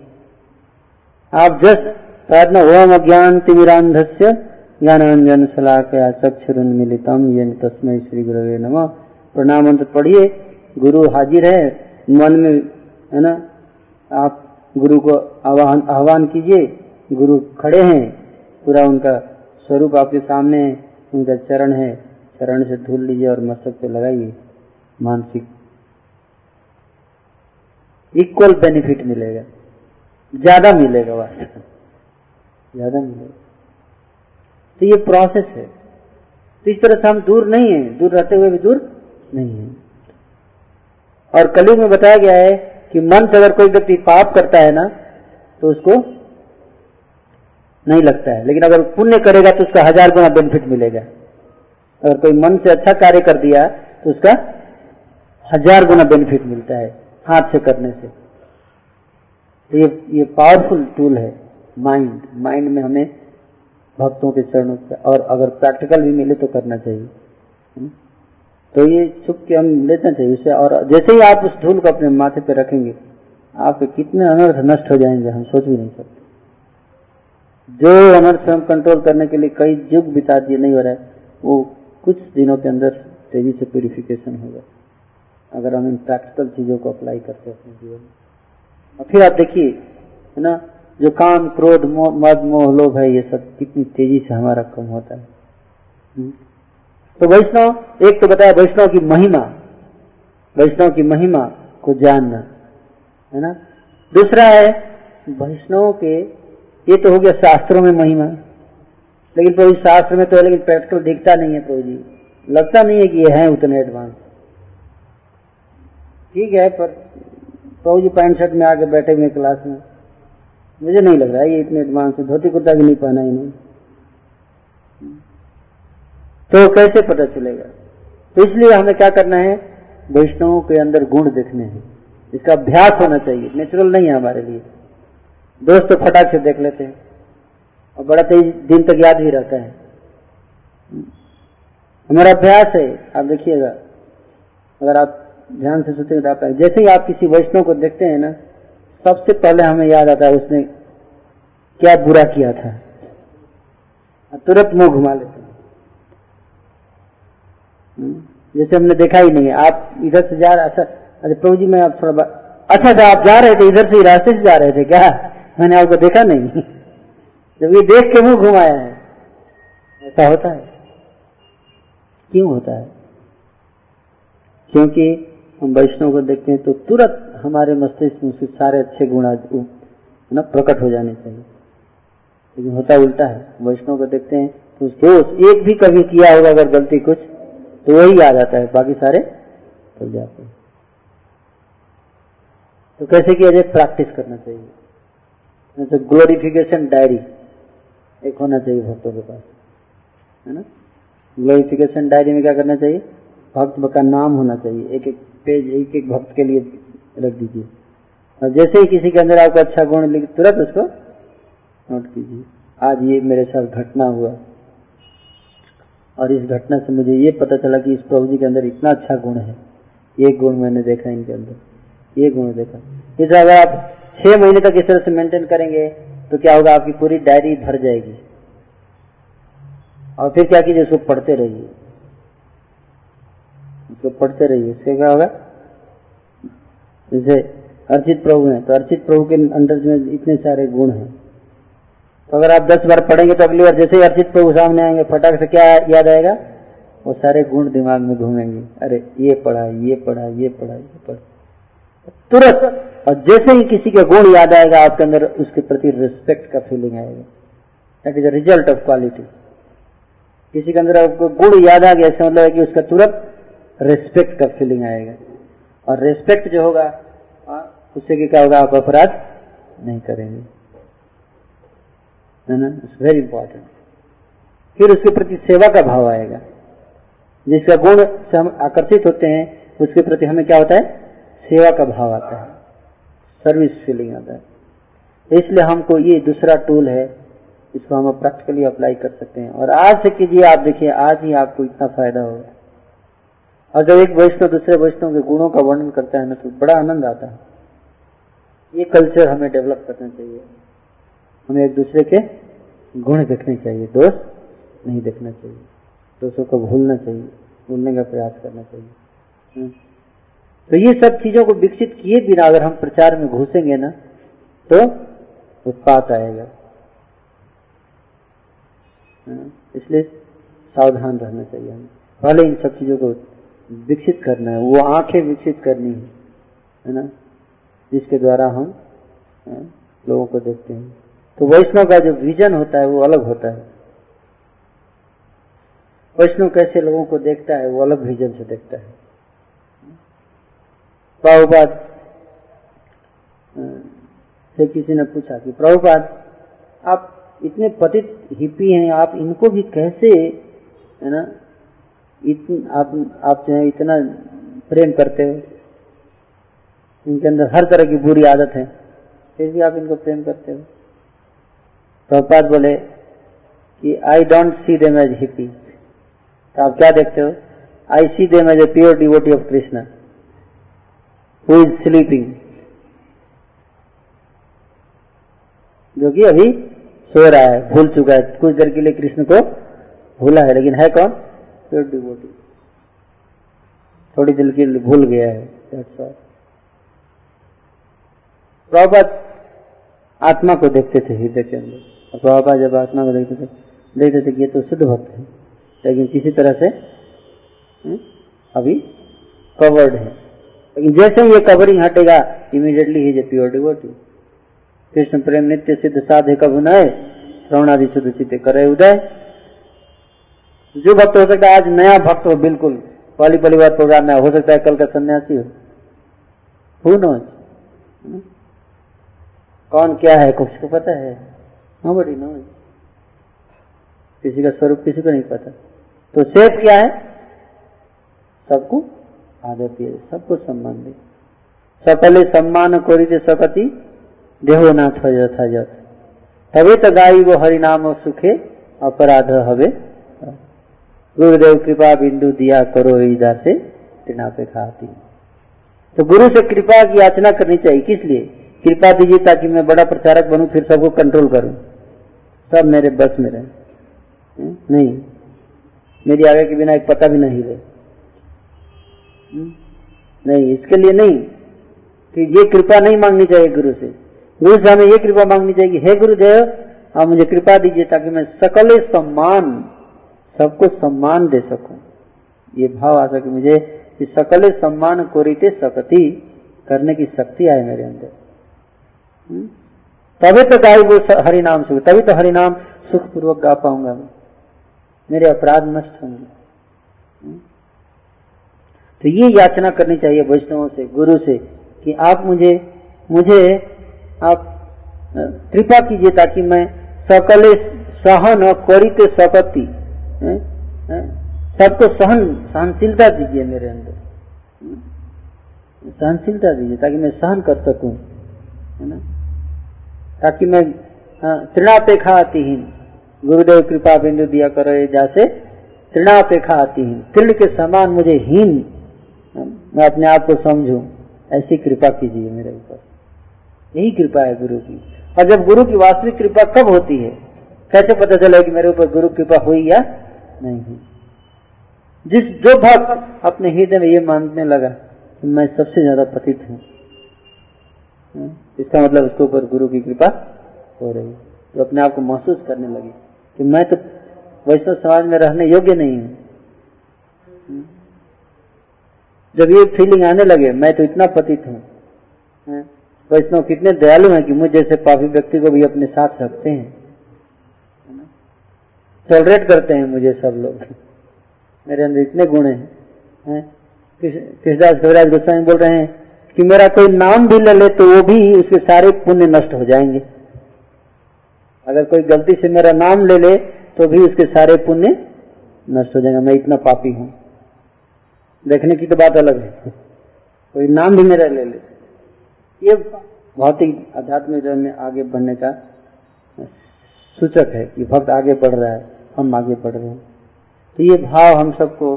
आप जस्ट प्रार्थना, ओम अज्ञान तिमिरांधस्य ज्ञानांजन शलाकया चक्षुरुन्मीलितं येन तस्मै श्री गुरवे नमः। प्रणाम मंत्र पढ़िए, गुरु हाजिर है। मन में है ना, आप गुरु को आह्वान कीजिए, गुरु खड़े हैं, पूरा उनका स्वरूप आपके सामने, उनका चरण है, चरण से धूल लीजिए और मस्तक पे लगाइए। मानसिक इक्वल बेनिफिट मिलेगा, ज्यादा मिलेगा, वास्तव ज्यादा मिलेगा। तो ये प्रोसेस है। तो इस तरह से हम दूर नहीं है, दूर रहते हुए भी दूर नहीं है। और कलयुग में बताया गया है कि मन से अगर कोई व्यक्ति पाप करता है ना तो उसको नहीं लगता है, लेकिन अगर पुण्य करेगा तो उसका 1000 गुना बेनिफिट मिलेगा। अगर कोई मन से अच्छा कार्य कर दिया तो उसका 1000 गुना बेनिफिट मिलता है हाथ से करने से। तो ये पावरफुल टूल है माइंड में। हमें भक्तों के चरणों से, और अगर प्रैक्टिकल भी मिले तो करना चाहिए। तो ये चुप के हम लेना चाहिए उसे, और जैसे ही आप उस धूल को अपने माथे पे रखेंगे आपके कितने अनर्थ नष्ट हो जाएंगे हम सोच भी नहीं सकते। जो अनर्थ हम कंट्रोल करने के लिए कई युग बिता दिए, नहीं हो रहा है, वो कुछ दिनों के अंदर तेजी से प्यूरिफिकेशन होगा अगर हम इन प्रैक्टिकल चीजों को अप्लाई करते हैं अपने जीवन में। और फिर आप देखिए है ना, जो काम क्रोध मद मोह लोभ है, ये सब कितनी तेजी से हमारा कम होता है। तो वैष्णव, एक तो बताया वैष्णव की महिमा, वैष्णव की महिमा को जानना है ना। दूसरा है वैष्णव के, ये तो हो गया शास्त्रों में महिमा, लेकिन प्रभु शास्त्र में तो है लेकिन प्रैक्टिकल दिखता नहीं है। प्रभु जी लगता नहीं है कि ये है उतने एडवांस, ठीक है, पर प्रभु जी पैंट शर्ट में आके बैठे हुए क्लास में, मुझे नहीं लग रहा है ये इतने एडवांस है, धोती कुर्ता भी नहीं पहना इन्होंने, तो कैसे पता चलेगा? तो इसलिए हमें क्या करना है, वैष्णवों के अंदर गुण देखने हैं, इसका अभ्यास होना चाहिए। नेचुरल नहीं है हमारे लिए, दोस्त तो फटाक से देख लेते हैं और बड़ा तेज दिन तक याद भी रहता है। हमारा अभ्यास है। आप देखिएगा, अगर आप ध्यान से सोचेंगे तो आता है, जैसे ही आप किसी वैष्णव को देखते हैं ना, सबसे पहले हमें याद आता है उसने क्या बुरा किया था, तुरंत मुंह घुमा लेते हैं जैसे हमने देखा ही नहीं है। आप इधर से जा रहे, अच्छा प्रभु जी मैं आप थोड़ा, अच्छा तो आप जा रहे थे इधर से, रास्ते से जा रहे थे क्या? मैंने आपको देखा नहीं, जब ये देख के मुंह घुमाया है। ऐसा होता है, क्यों होता है? क्योंकि हम वैष्णव को देखते हैं तो तुरंत हमारे मस्तिष्क में उसके सारे अच्छे गुण ना प्रकट हो जाने चाहिए, लेकिन होता उल्टा है। वैष्णव को देखते हैं तो दोष एक भी कभी किया होगा अगर गलती कुछ, तो वही याद आता है, बाकी सारे भूल जाते हैं। तो कैसे किया जाए, प्रैक्टिस करना चाहिए। नहीं तो ग्लोरिफिकेशन डायरी एक होना चाहिए भक्तों के पास, है ना। ग्लोरिफिकेशन डायरी में क्या करना चाहिए, भक्त का नाम होना चाहिए, एक एक पेज एक एक भक्त के लिए रख दीजिए, और जैसे ही किसी के अंदर आपको अच्छा गुण लिख तुरंत उसको नोट कीजिए। आज ये मेरे साथ घटना हुआ और इस घटना से मुझे ये पता चला कि इस प्रभु जी के अंदर इतना अच्छा गुण है, ये गुण मैंने देखा इनके अंदर, ये गुण देखा। इस अगर आप 6 महीने तक इस तरह से मेंटेन करेंगे तो क्या होगा, आपकी पूरी डायरी भर जाएगी। और फिर क्या कीजिए, उसको पढ़ते रहिए, उसको पढ़ते रहिए। इससे क्या होगा, जैसे अर्चित प्रभु हैं तो अर्चित प्रभु के अंदर में इतने सारे गुण हैं, तो अगर आप 10 बार पढ़ेंगे तो अगली बार जैसे ही अर्चित प्रभु सामने आएंगे फटाक से क्या याद आएगा, वो सारे गुण दिमाग में घूमेंगे। अरे ये पढ़ा, ये पढ़ा, ये पढ़ा, ये पढ़ा, तुरंत। और जैसे ही किसी का गुण याद आएगा आपके अंदर उसके प्रति रेस्पेक्ट का फीलिंग आएगा। That is a result of quality. किसी के अंदर आपको गुण याद आ गया, ऐसा मतलब है कि उसका तुरंत रेस्पेक्ट का फीलिंग आएगा। और रेस्पेक्ट जो होगा उससे क्या होगा, आप अपराध नहीं करेंगे, है ना। It's very important. फिर उसके प्रति सेवा का भाव आएगा। जिसका गुण से हम आकर्षित होते हैं उसके प्रति हमें क्या होता है, सेवा का भाव आता है, सर्विस फीलिंग आता है। इसलिए हमको ये दूसरा टूल है, इसको हम प्रैक्टिकली अप्लाई कर सकते हैं। और आज से कीजिए, आप देखिए आज ही आपको इतना फायदा होगा। और जब एक वैष्णव दूसरे वैष्णव के गुणों का वर्णन करता है ना तो बड़ा आनंद आता है। ये कल्चर हमें डेवलप करना चाहिए। हमें एक दूसरे के गुण देखने चाहिए, दोष नहीं देखना चाहिए, दोषों को भूलना चाहिए, भूलने का प्रयास करना चाहिए। तो ये सब चीजों को विकसित किए बिना अगर हम प्रचार में घुसेंगे ना तो उत्पात आएगा। इसलिए सावधान रहना चाहिए। हमें पहले इन सब चीजों को विकसित करना है, वो आंखें विकसित करनी है ना, जिसके द्वारा हम लोगों को देखते हैं। तो वैष्णव का जो विजन होता है वो अलग होता है। वैष्णव कैसे लोगों को देखता है वो अलग विजन से देखता है। प्रभुपाद से किसी ने पूछा कि प्रभुपाद आप इतने पतित हिपी हैं, आप इनको भी कैसे, है ना, आप जो है इतना प्रेम करते हो, इनके अंदर हर तरह की बुरी आदत है, फिर भी आप इनको प्रेम करते हो। प्रभुपाद बोले कि I don't see them as hippie. तो आप क्या देखते हो, I see them as a pure devotee of Krishna who is sleeping, जो कि अभी सो रहा है, भूल चुका है, कुछ देर के लिए कृष्ण को भूला है, लेकिन है कौन, प्योर डिवोटी, थोड़ी देर के लिए भूल गया है। That's all. प्रभुपाद आत्मा को देखते थे हृदय के अंदर। प्रभुपाद जब आत्मा को देखते थे कि ये तो शुद्ध भक्त है, लेकिन किसी तरह से अभी कवर्ड है, लेकिन जैसे ही ये कवरिंग हटेगा immediately he is a pure devotee. Krishna प्रेम नित्य सिद्ध साधे कब नए, श्रवणादि शुद्ध चित्ते करे उदय। जो भक्त हो सकता है आज नया भक्त हो, बिल्कुल पहली बार प्रोग्राम में, हो सकता है कल का सन्यासी हो, नो कौन क्या है कुछ को पता है, नोबडी नोज, किसी का स्वरूप किसी को नहीं पता। तो सेफ क्या है, सबको आदर दिए, सबको सम्मान दे। सकले सम्मान करिते सकति देहो नाथ यथा यथ, तबे तो गाई वो हरिनाम सुखे अपराध हवे, गुरुदेव कृपा बिंदु दिया करो ईदा से त्रिनापे खाती। तो गुरु से कृपा की याचना करनी चाहिए। किस लिए, कृपा दीजिए ताकि मैं बड़ा प्रचारक बनूं, फिर सबको कंट्रोल करूं, सब मेरे बस में रहे नहीं, मेरी आगे के बिना एक पता भी नहीं रहे, नहीं, इसके लिए नहीं। कि ये कृपा नहीं मांगनी चाहिए गुरु से। गुरु से हमें ये कृपा मांगनी चाहिए, हे गुरुदेव आप मुझे कृपा दीजिए ताकि मैं सकले सम्मान, सबको सम्मान दे सकूं। ये भाव आ सके मुझे कि सकले सम्मान कोरिते सकती, करने की शक्ति आए मेरे अंदर। तभी तो गाई वो हरिनाम सुख, तभी तो हरिनाम सुख पूर्वक गा पाऊंगा मैं, मेरे अपराध नष्ट होंगे। तो ये याचना करनी चाहिए वैष्णवों से, गुरु से कि आप मुझे मुझे आप कृपा कीजिए ताकि मैं सकले सहन करिते सकती, सबको सहनशीलता दीजिए, मेरे अंदर सहनशीलता दीजिए ताकि मैं सहन कर सकूं, है ना, ताकि मैं तृणापेक्षा आतिहीन, गुरुदेव कृपा बिंदु दिया करो जैसे तृणापेक्षा आतिहीन, तृण के समान मुझे हीन मैं अपने आप को समझूं, ऐसी कृपा कीजिए मेरे ऊपर। यही कृपा है गुरु की। और जब गुरु की वास्तविक कृपा कब होती है, कैसे पता चले कि मेरे ऊपर गुरु कृपा हुई या नहीं हुई? जिस जो भक्त अपने हृदय में ये मानने लगा कि मैं सबसे ज्यादा पतित हूँ, इसका मतलब उसके ऊपर गुरु की कृपा हो रही है। तो अपने आप को महसूस करने लगे कि मैं तो वैष्णव समाज में रहने योग्य नहीं हूँ। जब ये फीलिंग आने लगे मैं तो इतना पतित हूँ, वैष्णव कितने दयालु हैं कि मुझ जैसे पापी व्यक्ति को भी अपने साथ रखते हैं, टॉलरेट करते हैं मुझे सब लोग, मेरे अंदर इतने गुण हैं। कृष्णदास कविराज गोस्वामी बोल रहे हैं कि मेरा कोई नाम भी ले ले तो वो भी उसके सारे पुण्य नष्ट हो जाएंगे, अगर कोई गलती से मेरा नाम ले ले तो भी उसके सारे पुण्य नष्ट हो जाएंगे, मैं इतना पापी हूँ। देखने की तो बात अलग है, कोई नाम भी मेरा ले ले। ये भौतिक आध्यात्मिक जगत में आगे बढ़ने का सूचक है कि भक्त आगे बढ़ रहा है, हम आगे बढ़ रहे हैं। तो ये भाव हम सबको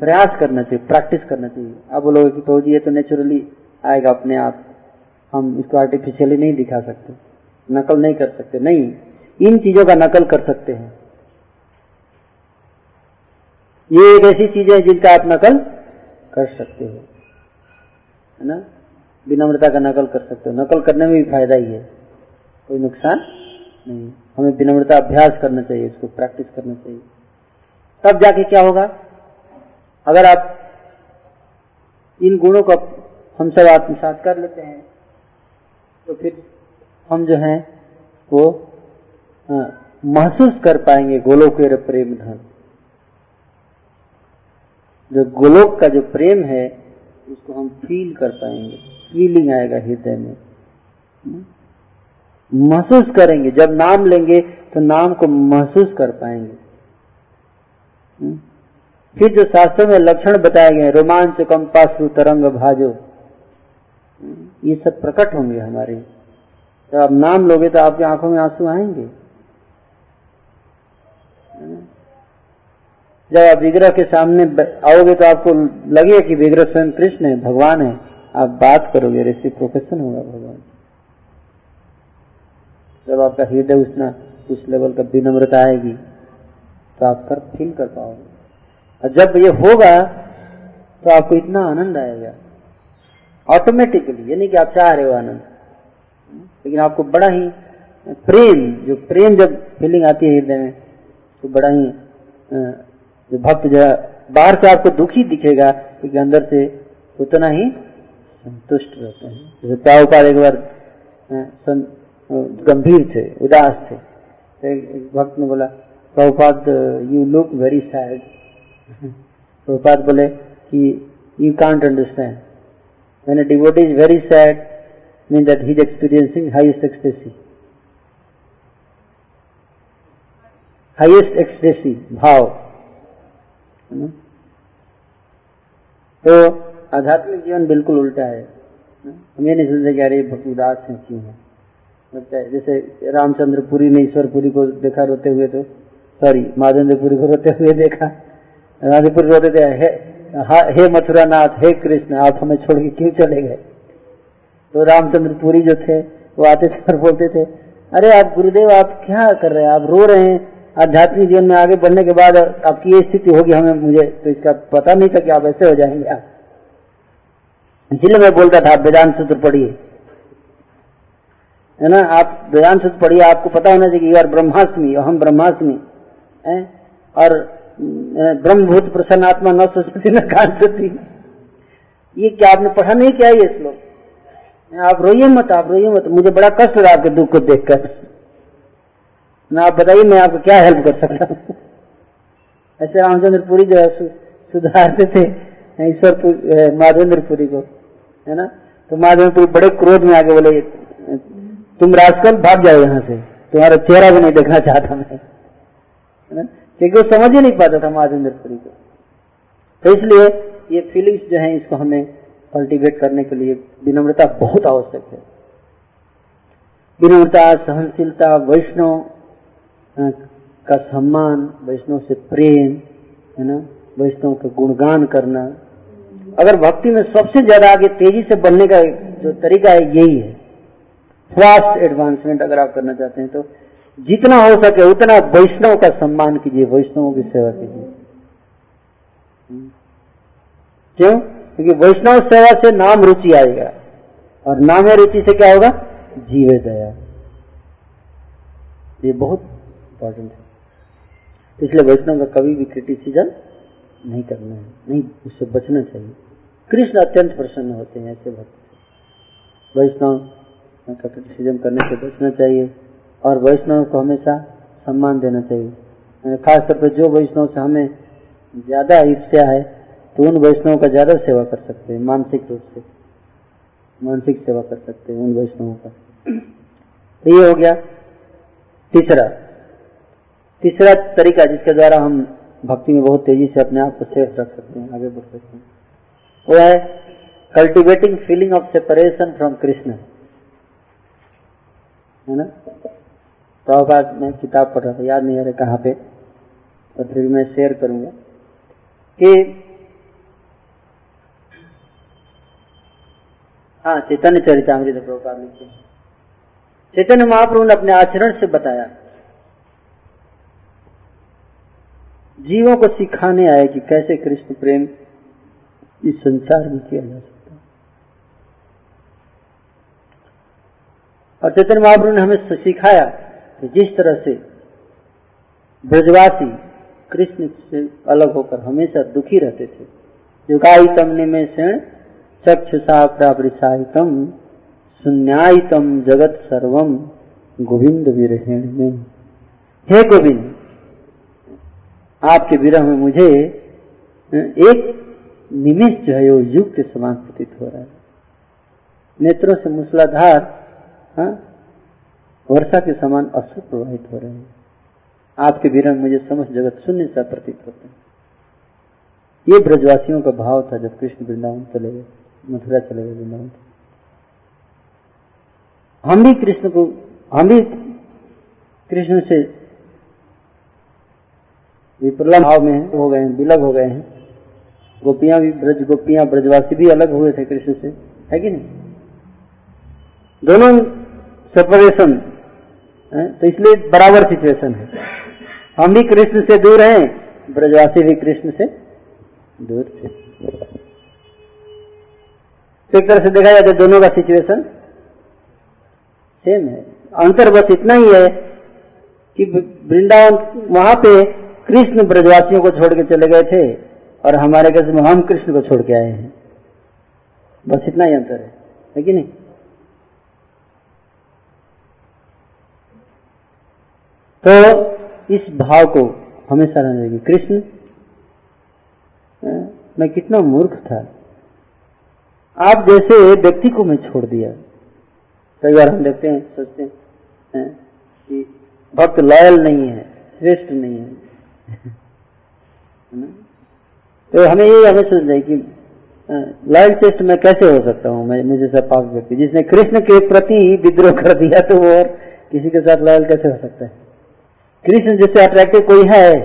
प्रयास करना चाहिए, प्रैक्टिस करना चाहिए। अब बोलोगे कि प्रभु जी ये तो नेचुरली आएगा अपने आप, हम इसको आर्टिफिशियली नहीं दिखा सकते, नकल नहीं कर सकते। नहीं, इन चीजों का नकल कर सकते हैं। ये एक ऐसी चीजें हैं जिनका आप नकल कर सकते हो, है ना। विनम्रता का नकल कर सकते हो, नकल करने में भी फायदा ही है, कोई नुकसान नहीं। हमें विनम्रता अभ्यास करना चाहिए, इसको प्रैक्टिस करना चाहिए, तब जाके क्या होगा। अगर आप इन गुणों को हम सब आत्मसात कर लेते हैं तो फिर हम जो हैं वो महसूस कर पाएंगे गोलोकेर प्रेम धन। जो गोलोक का जो प्रेम है उसको हम फील कर पाएंगे, फीलिंग आएगा हृदय में, महसूस करेंगे। जब नाम लेंगे तो नाम को महसूस कर पाएंगे। फिर जो शास्त्रों में लक्षण बताए गए, रोमांच कंपासु तरंग भाजो, ये सब प्रकट होंगे हमारे। जब आप नाम लोगे तो आपकी आंखों में आंसू आएंगे। जब आप विग्रह के सामने आओगे तो आपको लगेगा कि विग्रह स्वयं कृष्ण है, भगवान है। आप बात करोगे, रेसिप्रोकेशन होगा भगवान। जब आपका हृदय उस लेवल का विनम्रता आएगी तो आप कर फील कर पाओगे। और जब ये होगा तो आपको इतना आनंद आएगा ऑटोमेटिकली, यानी कि आप चाह रहे हो आनंद, लेकिन आपको बड़ा ही प्रेम जब फीलिंग आती है हृदय में तो बड़ा ही जो भक्त जो बाहर से आपको दुखी दिखेगा लेकिन अंदर से उतना ही संतुष्ट रहता है। जैसे प्रभुपाद एक बार गंभीर थे, उदास थे, तो एक भक्त ने बोला, Prabhupada you look very sad. Prabhupada बोले कि you can't understand, when a devotee is very sad means that he is experiencing highest ecstasy. Highest ecstasy, भाव। तो आध्यात्मिक जीवन बिल्कुल उल्टा है। हम ये नहीं समझते कि अरे भक्त उदास है क्यों है, लगता है जैसे रामचंद्र पुरी ने ईश्वर पुरी को देखा रोते हुए, तो सॉरी माधवेंद्र पुरी को रोते हुए देखा। माधवेंद्र पुरी रोते थे, हे मथुरा नाथ, हे कृष्ण, आप हमें छोड़ के क्यों चले गए। तो रामचंद्र पुरी जो थे वो आते थे और बोलते थे, अरे आप गुरुदेव आप क्या कर रहे हैं, आप रो रहे हैं। आध्यात्मिक जीवन में आगे बढ़ने के बाद आपकी ये स्थिति होगी, हमें मुझे तो इसका पता नहीं था कि आप ऐसे हो जाएंगे। आप इसलिए मैं बोलता था आप वेदांत सूत्र पढ़िए, है ना, आप वेदांत सूत्र पढ़िए। आपको पता होना चाहिए कि यार ब्रह्मास्मि, हम ब्रह्मास्मि है, और ब्रह्मभूत प्रसन्नात्मा न सुस्मृति न कांति। ये क्या आपने पढ़ा नहीं क्या ये श्लोक? आप रोइए मत, आप रोइए मत, मुझे बड़ा कष्ट हो रहा है आपके दुख को देखकर, ना आप बताइए मैं आपको क्या हेल्प कर सकता हूँ। ऐसे रामचंद्र पुरी जो है सुधारते थे ईश्वर माधवेंद्र पुरी को, है ना। तो माधवेंद्रपुरी बड़े क्रोध में आगे बोले, तुम रास्कल भाग जाओ यहाँ से, तुम्हारा चेहरा भी नहीं देखना चाहता मैं, क्योंकि वो समझ ही नहीं पाता था माधवेंद्रपुरी को। तो इसलिए ये फीलिंग्स जो है इसको हमें कल्टिवेट करने के लिए विनम्रता बहुत आवश्यक है। विनम्रता, सहनशीलता, वैष्णव का सम्मान, वैष्णव से प्रेम, है ना, वैष्णव का गुणगान करना। अगर भक्ति में सबसे ज्यादा आगे तेजी से बढ़ने का जो तरीका है यही है। फास्ट एडवांसमेंट अगर आप करना चाहते हैं तो जितना हो सके उतना वैष्णव का सम्मान कीजिए, वैष्णवों की सेवा कीजिए। क्यों? क्योंकि वैष्णव सेवा से नाम रुचि आएगा, और नाम रुचि से क्या होगा? जीवे दया। ये बहुत इंपॉर्टेंट है, इसलिए वैष्णव का कभी भी क्रिटिसिजम नहीं करना है, नहीं, उससे बचना चाहिए। कृष्ण अत्यंत प्रसन्न होते हैं ऐसे भक्त। वैष्णव का क्रिटिसिजम करने से बचना चाहिए और वैष्णव को हमेशा सम्मान देना चाहिए। खासतौर पर जो वैष्णव से हमें ज्यादा ईर्ष्या है तो उन वैष्णव का ज्यादा सेवा कर सकते हैं, मानसिक रूप से मानसिक सेवा कर सकते हैं उन वैष्णवों का। तो ये हो गया तीसरा तरीका जिसके द्वारा हम भक्ति में बहुत तेजी से अपने आप को सेफ रख सकते हैं, आगे बढ़ सकते हैं। वो है cultivating feeling of separation from Krishna, है ना। प्रभुपाद में किताब पढ़ रहा था, याद नहीं आ रहा कहाँ पे, और फिर मैं शेयर करूंगा कि हाँ, चैतन्य चरितामृत प्रभुपाद लिखते हैं, चैतन्य महाप्रभु ने अपने आचरण से बताया, जीवों को सिखाने आए कि कैसे कृष्ण प्रेम इस संसार में किया जा सकता है। और चैतन्य महाप्रभु ने हमें सिखाया कि जिस तरह से ब्रजवासी कृष्ण से अलग होकर हमेशा दुखी रहते थे, युगायितम निमेषेण चक्षुषा प्रावृषायितम शून्यायितम जगत सर्वम गोविंद विरहेण में, हे गोविंद आपके विरह में मुझे एक निमिष जो है वो युग के समान प्रतीत हो रहा है। नेत्रों से मूसलाधार वर्षा के समान अश्रु प्रवाहित हो रहे हैं, आपके विरह में मुझे समस्त जगत शून्य सा प्रतीत होता है। ये ब्रजवासियों का भाव था जब कृष्ण वृंदावन चले गए, मथुरा चले गए, वृंदावन। हम भी कृष्ण से विप्रलम्ब भाव में हो गए हैं, विलग हो गए हैं। गोपियां भी, ब्रज गोपियां, ब्रजवासी भी अलग हुए थे कृष्ण से, है कि नहीं? दोनों सेपरेशन, तो इसलिए बराबर सिचुएशन है। हम भी कृष्ण से दूर हैं, ब्रजवासी भी कृष्ण से दूर थे। तो एक तरह से देखा जाए तो दोनों का सिचुएशन सेम है। अंतर बस इतना ही है कि वृंदावन, वहां पे कृष्ण ब्रजवासियों को छोड़ के चले गए थे और हमारे कैसे में हम कृष्ण को छोड़ के आए हैं, बस इतना ही अंतर है कि नहीं? तो इस भाव को हमेशा रहना चाहिए। कृष्ण, मैं कितना मूर्ख था, आप जैसे व्यक्ति को मैं छोड़ दिया। कई बार हम देखते हैं, सोचते हैं कि भक्त लॉयल नहीं है, श्रेष्ठ नहीं है। तो हमें ये हमें सोचना है कि लॉयल श्रेष्ठ मैं कैसे हो सकता हूँ, मैं जैसा पाप व्यक्ति जिसने कृष्ण के प्रति विद्रोह कर दिया, तो वो और किसी के साथ लॉयल कैसे हो सकता है? कृष्ण जैसे अट्रैक्टिव कोई है?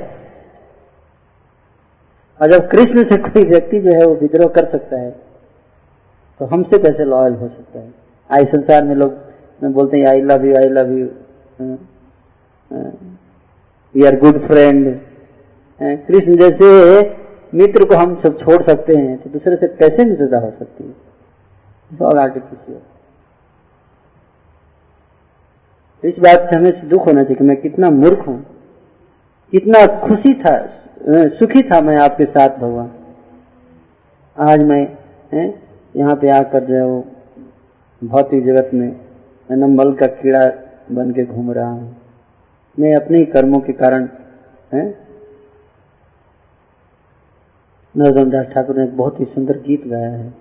और जब कृष्ण से कोई व्यक्ति जो है वो विद्रोह कर सकता है तो हमसे कैसे लॉयल हो सकता है? आई संसार में लोग बोलते हैं I love you, I love you, we are good friend. Krishna जैसे मित्र को हम सब छोड़ सकते हैं तो दूसरे से कैसे मित्रता हो सकती है? इस बात से हमें दुख होना चाहिए कि मैं कितना मूर्ख हूँ, कितना खुशी था, सुखी था मैं आपके साथ भगवान, आज मैं यहाँ पे आकर जो है वो भौतिक जगत में नंबल का कीड़ा बन के घूम रहा हूँ। मैं अपने ही कर्मों के कारण, नरोत्तम दास ठाकुर ने एक बहुत ही सुंदर गीत गाया है,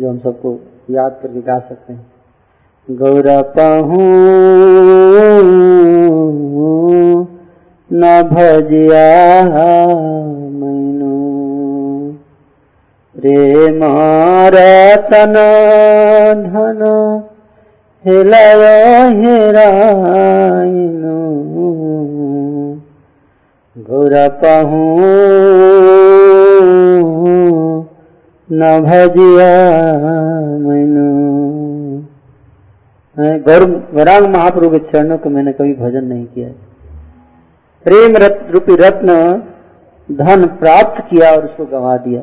जो हम सबको याद करके गा सकते हैं। गौरपहूँ न भजिया मैनू प्रेम रतन धन हिलव हेराइनू गौरपहूँ न भजिया मैनू। गौरांग महाप्रभु के चरणों को मैंने कभी भजन नहीं किया। प्रेम रूपी रत्न धन प्राप्त किया और उसको गवा दिया।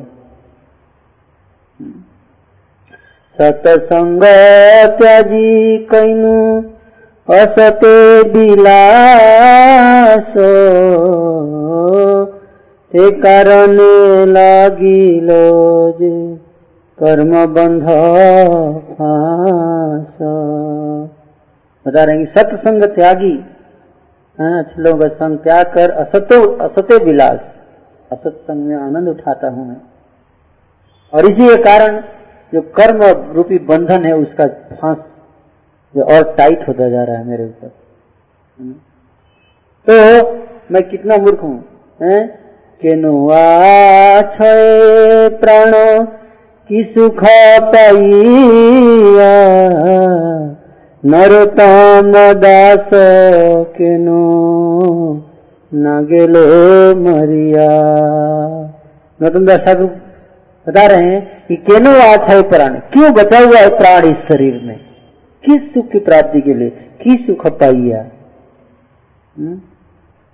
सतसंग त्याजी कैनु असते बिलासो ते कारण लागिलो जे कर्म बंध फांसो। बता रहे सत्संग त्यागी, अच्छे लोगों का संग त्याग कर असते विलास, असत संग में आनंद उठाता हूं मैं, और इसी के कारण जो कर्म रूपी बंधन है उसका फांस जो और टाइट होता जा रहा है मेरे ऊपर। तो मैं कितना मूर्ख हूँ। केनुआ छय प्राण की सुख पाइया नरोत्तम दास केनो नागेलो मरिया। नरोत्तम दास ठाकुर बता रहे हैं कि केनो आछाई प्राण, क्यों बचा हुआ है प्राण इस शरीर में, किस सुख की प्राप्ति के लिए, किस सुख पाइया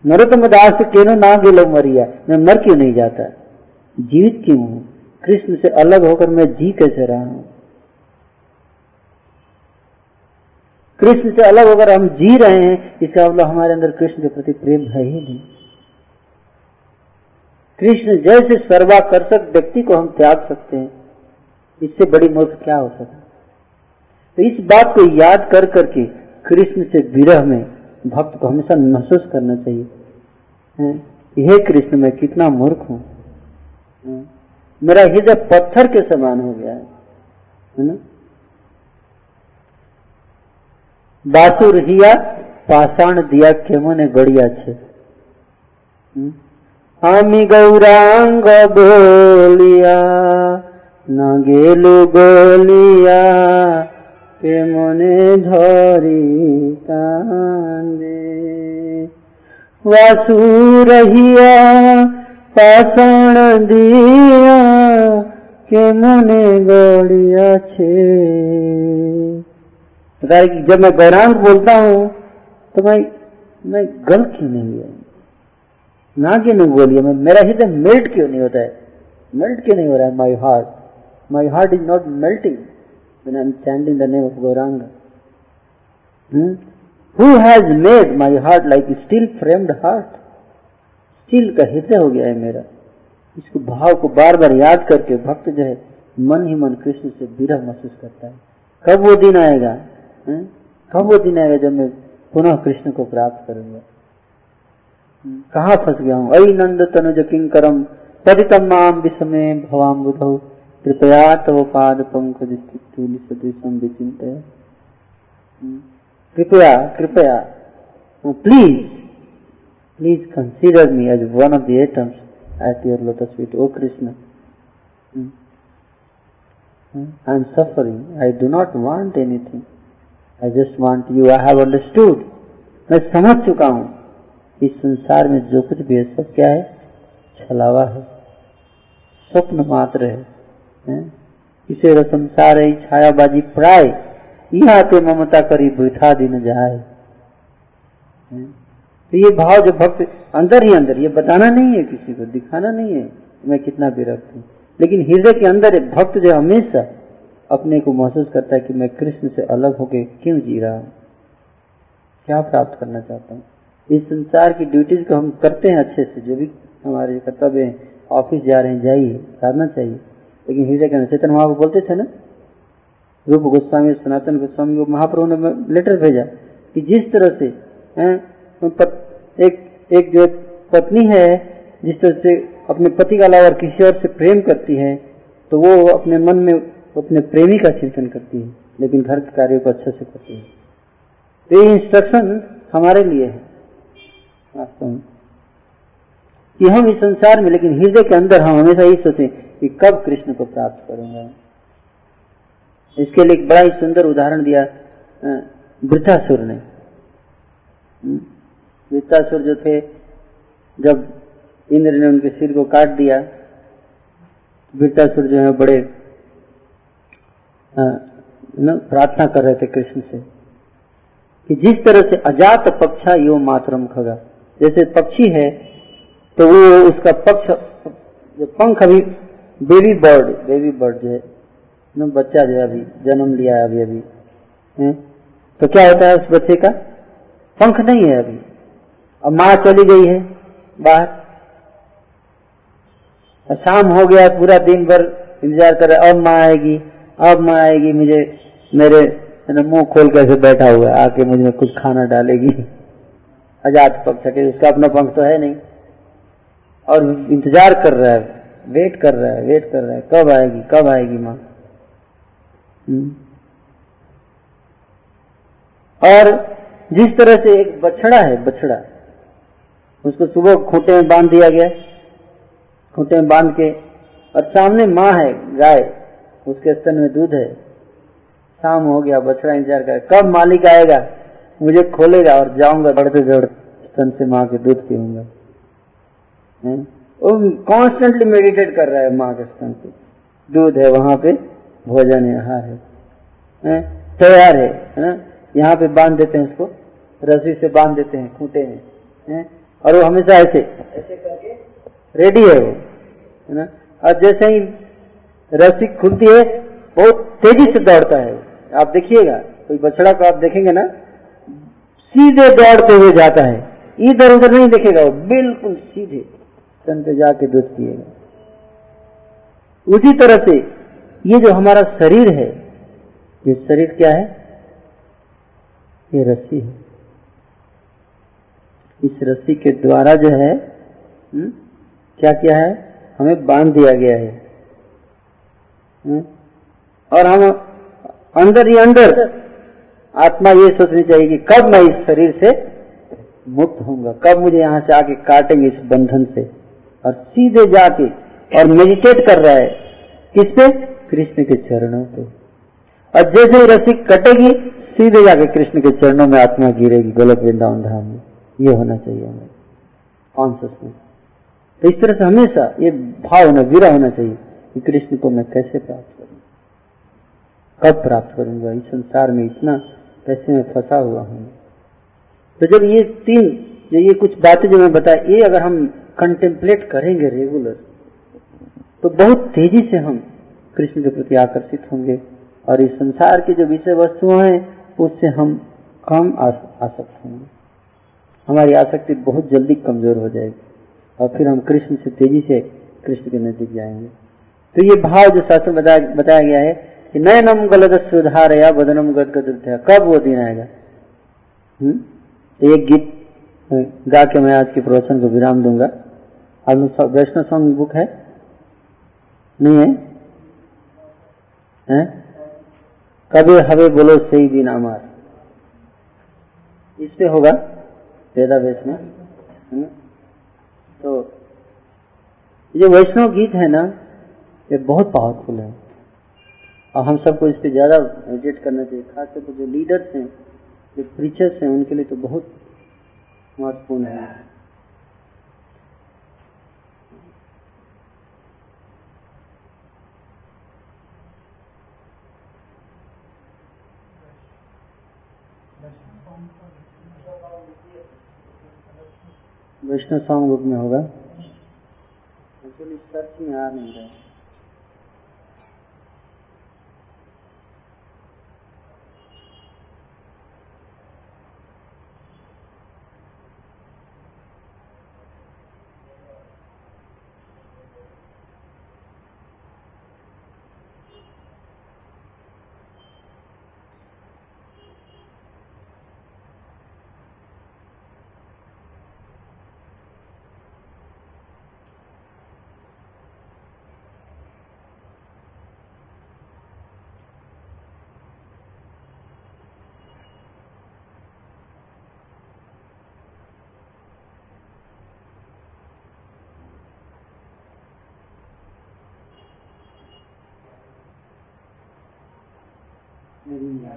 नरोत्तम दास केनो नागेलो मरिया। मैं मर क्यों नहीं जाता, जीवित क्यों हूँ, कृष्ण से अलग होकर मैं जी कैसे रहा हूं, कृष्ण से अलग होकर हम जी रहे हैं, इसका मतलब हमारे अंदर कृष्ण के प्रति प्रेम है ही नहीं। कृष्ण जैसे सर्वाकर्षक व्यक्ति को हम त्याग सकते हैं, इससे बड़ी मूर्ख क्या हो सकता। तो इस बात को याद कर करके कृष्ण से विरह में भक्त को हमेशा महसूस करना चाहिए, यह कृष्ण मैं कितना मूर्ख हूँ, मेरा हृदय पत्थर के समान हो गया है ना। बासुर हिया पाषाण दिया केमने गड़िया छे, आमी गौरांग बोलिया नागेलु गोलिया केमने धरी कांदे। वासुर हिया पाषाण दिया केमने गड़िया छे। जब मैं गौरांग बोलता हूँ तो मैं गल क्यों नहीं हुआ, ना क्यों नहीं बोलिए, मेरा हृदय मेल्ट क्यों नहीं होता है, मेल्ट क्यों नहीं हो रहा है, my heart is not melting when I am chanting the name of Gauranga. Who has made my heart like steel framed heart, steel का हृदय हो गया है मेरा। इसको भाव को बार बार याद करके भक्त जो है मन ही मन कृष्ण से विरह महसूस करता है। कब वो दिन आएगा, कब वो दिन आएगा जब मैं पुनः कृष्ण को प्राप्त करूंगा। कहाँ फंस गया हूँ। अयि नंद तनुज किंकरम पतितम माम विषमे भवाम्बुधौ कृपया तव पाद पंकजं विचिन्त्य। कृपया कृपया please please consider me as one of the atoms at your lotus feet. O Krishna I am suffering, I do not want anything, I just want you, I have understood, मैं समझ चुका हूँ इस संसार में जो कुछ भी है सब क्या है, छलावा है, स्वप्न मात्र है, इसे संसार है छायाबाजी प्राय, यहाँ पे ममता करी बैठा दिन जाए। तो ये भाव जो भक्त अंदर ही अंदर, ये बताना नहीं है किसी को, दिखाना नहीं है मैं कितना विरक्त हूँ, लेकिन हृदय के अंदर भक्त जो हमेशा अपने को महसूस करता है कि मैं कृष्ण से अलग होके क्यों जी रहा हूँ, क्या प्राप्त करना चाहता हूँ। इस संसार की ड्यूटीज को हम करते हैं अच्छे से, जो भी हमारे कर्तव्य हैं, ऑफिस जा रहे हैं जाइए, करना चाहिए, लेकिन हृदय के चेतन महाप्रभु बोलते थे ना, रूप गोस्वामी सनातन गोस्वामी को महाप्रभु ने लेटर भेजा कि जिस तरह से एक जो पत्नी है जिस तरह से अपने पति का अलावा किसी और से प्रेम करती है, तो वो अपने मन में वो अपने प्रेमी का चिंतन करती है, लेकिन घर के कार्यों को अच्छे से करती है। तो ये इंस्ट्रक्शन हमारे लिए है वास्तव में कि हम इस संसार में, लेकिन हृदय के अंदर हम हमेशा यही सोचें कि कब कृष्ण को प्राप्त करूंगा। इसके लिए एक बड़ा ही सुंदर उदाहरण दिया वृत्रासुर ने। वृत्रासुर जो थे, जब इंद्र ने उनके सिर को काट दिया, वृत्रासुर जो है बड़े प्रार्थना कर रहे थे कृष्ण से कि जिस तरह से अजात पक्षा यो मातरम खगा, जैसे पक्षी है तो वो उसका पंख अभी बेबी बर्ड जो है ना, बच्चा जो है अभी जन्म लिया है अभी तो क्या होता है, उस बच्चे का पंख नहीं है अभी, अब माँ चली गई है बाहर, शाम हो गया, पूरा दिन भर इंतजार कर रहे, अब माँ आएगी, मुझे मेरे मुंह खोल के ऐसे बैठा हुआ है, आके मुझे कुछ खाना डालेगी। अजात पक्ष है, उसका अपना पंख तो है नहीं, और इंतजार कर रहा है, वेट कर रहा है कब आएगी माँ। और जिस तरह से एक बछड़ा, उसको सुबह खूंटे में बांध दिया गया, खूंटे में बांध के, और सामने माँ है गाय, उसके स्तन में दूध है, शाम हो गया, बछड़ा इंतजार कर, कब मालिक आएगा, मुझे खोलेगा और जाऊंगा बढ़ते दौड़ते, स्तन से माँ के दूध पीऊंगा। वो कॉन्स्टेंटली मेडिटेट कर रहा है माँ के स्तन पे, दूध है वहां पे, भोजन है, आहार है, तैयार है, यहाँ पे बांध देते हैं उसको, रस्सी से बांध देते हैं खूंटे में, और वो हमेशा ऐसे करके रेडी है वो, है ना। और जैसे ही रस्सी खुलती है बहुत तेजी से दौड़ता है। आप देखिएगा, कोई बछड़ा को आप देखेंगे ना, सीधे दौड़ते हुए जाता है, इधर उधर नहीं देखेगा, वो बिल्कुल सीधे स्तन पे जाके दूध पिएगा। उसी तरह से ये जो हमारा शरीर है, ये शरीर क्या है, ये रस्सी है। इस रस्सी के द्वारा जो है क्या क्या है, हमें बांध दिया गया है और हम अंदर ही अंदर आत्मा ये सोचनी चाहिए कि कब मैं इस शरीर से मुक्त होऊंगा, कब मुझे यहाँ से आके काटेंगे इस बंधन से, और सीधे जाके, और मेडिटेट कर रहा है किस पे, कृष्ण के चरणों पे, और जैसे ही रस्सी कटेगी सीधे जाके कृष्ण के चरणों में आत्मा गिरेगी, गोलक वृंदावन धाम में। ये होना चाहिए हमें कॉन्शियसनेस। तो इस तरह से हमेशा ये भाव होना, गिरा होना चाहिए कि कृष्ण को मैं कैसे प्राप्त करूँ, कब प्राप्त करूंगा, इस संसार में इतना पैसे में फंसा हुआ हूँ। तो जब ये तीन जो ये कुछ बातें जो मैं बताया, ये अगर हम कंटेम्पलेट करेंगे रेगुलर, तो बहुत तेजी से हम कृष्ण के प्रति आकर्षित होंगे और इस संसार की जो विषय वस्तुएं हैं उससे हम कम आसक्त होंगे। हमारी आसक्ति बहुत जल्दी कमजोर हो जाएगी और फिर हम कृष्ण से तेजी से कृष्ण के नजदीक जाएंगे। तो ये भाव जो शास्त्र बताया गया है कि नयनम गलगत सुधारया बदनम गदगदया, कब वो दिन आएगा। एक गीत गा के मैं आज के प्रवचन को विराम दूंगा। आप लोग वैष्णव सॉन्ग बुक है, नहीं है, है? कभी हवे बोलो सही दिन अमार, इससे होगा वेदा वैष्णव। तो जो वैष्णव गीत है ना, ये बहुत पावरफुल है और हम सबको इस पे ज्यादा एडिट करना चाहिए। खासकर तो जो लीडर्स हैं, जो प्रीचर्स हैं, उनके लिए तो बहुत महत्वपूर्ण है। वैष्णव सॉन्ग बुक में होगा, एक्चुअली सर्च में आ नहीं रहा। बुक में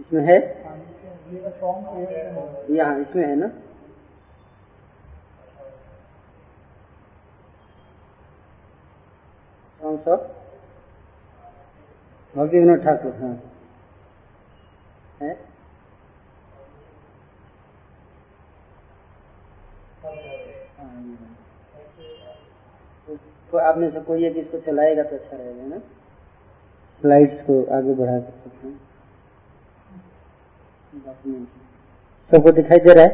इसमें है, यहाँ इसमें है ना। मधवेंद्र ठाकुर हाँ है। तो आप में से कोई एक इसको चलाएगा तो अच्छा रहेगा ना। स्लाइड्स को आगे बढ़ा सकते हैं। सबको दिखाई दे रहा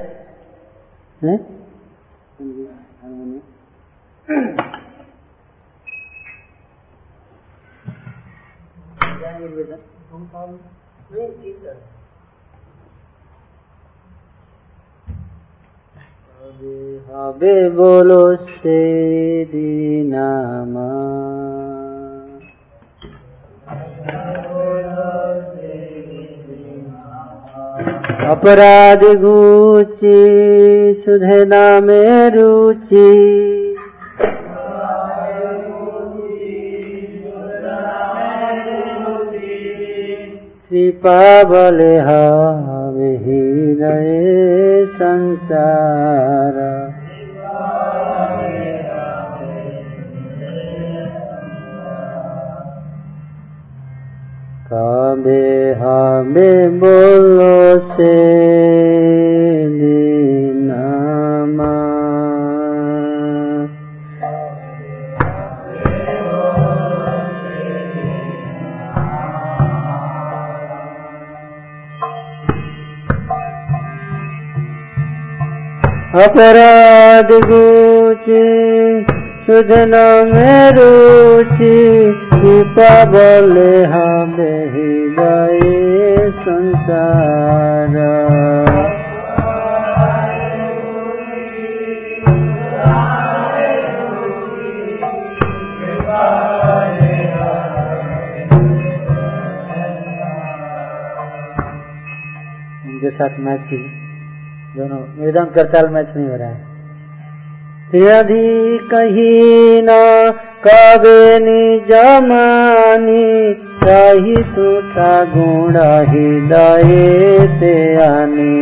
है? हबे बोलो से दीनामा अपराध घूची सुधना में रुचि कृपा बले हवे ही नए संसार कबे हमें बोलो से नीनामा अपराध गुची सुधना में रुचि कृपा बले हमें ही गए संसार उनके साथ मैच की दोनों एकदम करताल मैच नहीं हो रहा है। यदि कहीं ना कबे निजमानी चाही तुता गुण हृदय ते आनी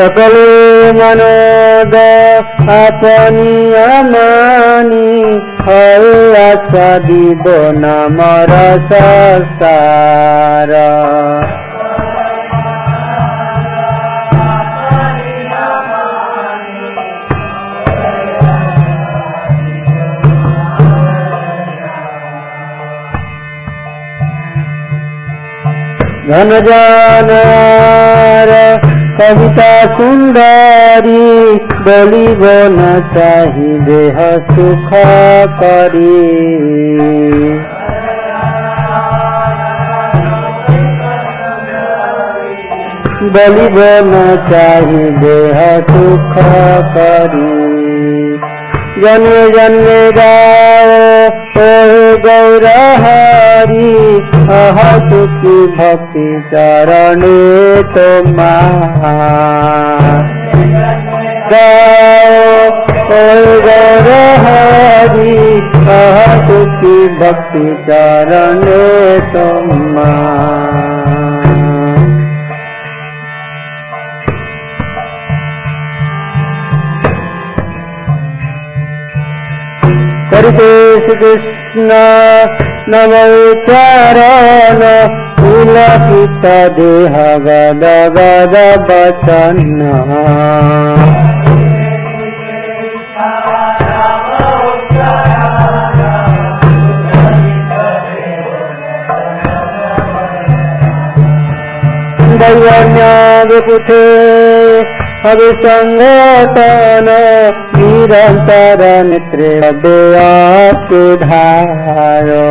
सकल मनोद अपनी अमानी हल्ला दीबो नाम रसार धन जान कविता सुंदरी बोली बन चाही देह सुख करी बोली बन चाही देह सुख करी जन्मे जन्मे गाओ गौर हरी अहा तुकी भक्ति चरण गौर हरी अहा तुकी भक्ति चरण तोमा करते कृष्ण नमोचारण पुलकित देह गद गद बचन दैवन्य विपुथे अभिसंगतन निरंतर नित्रिव्याप्ति धारो।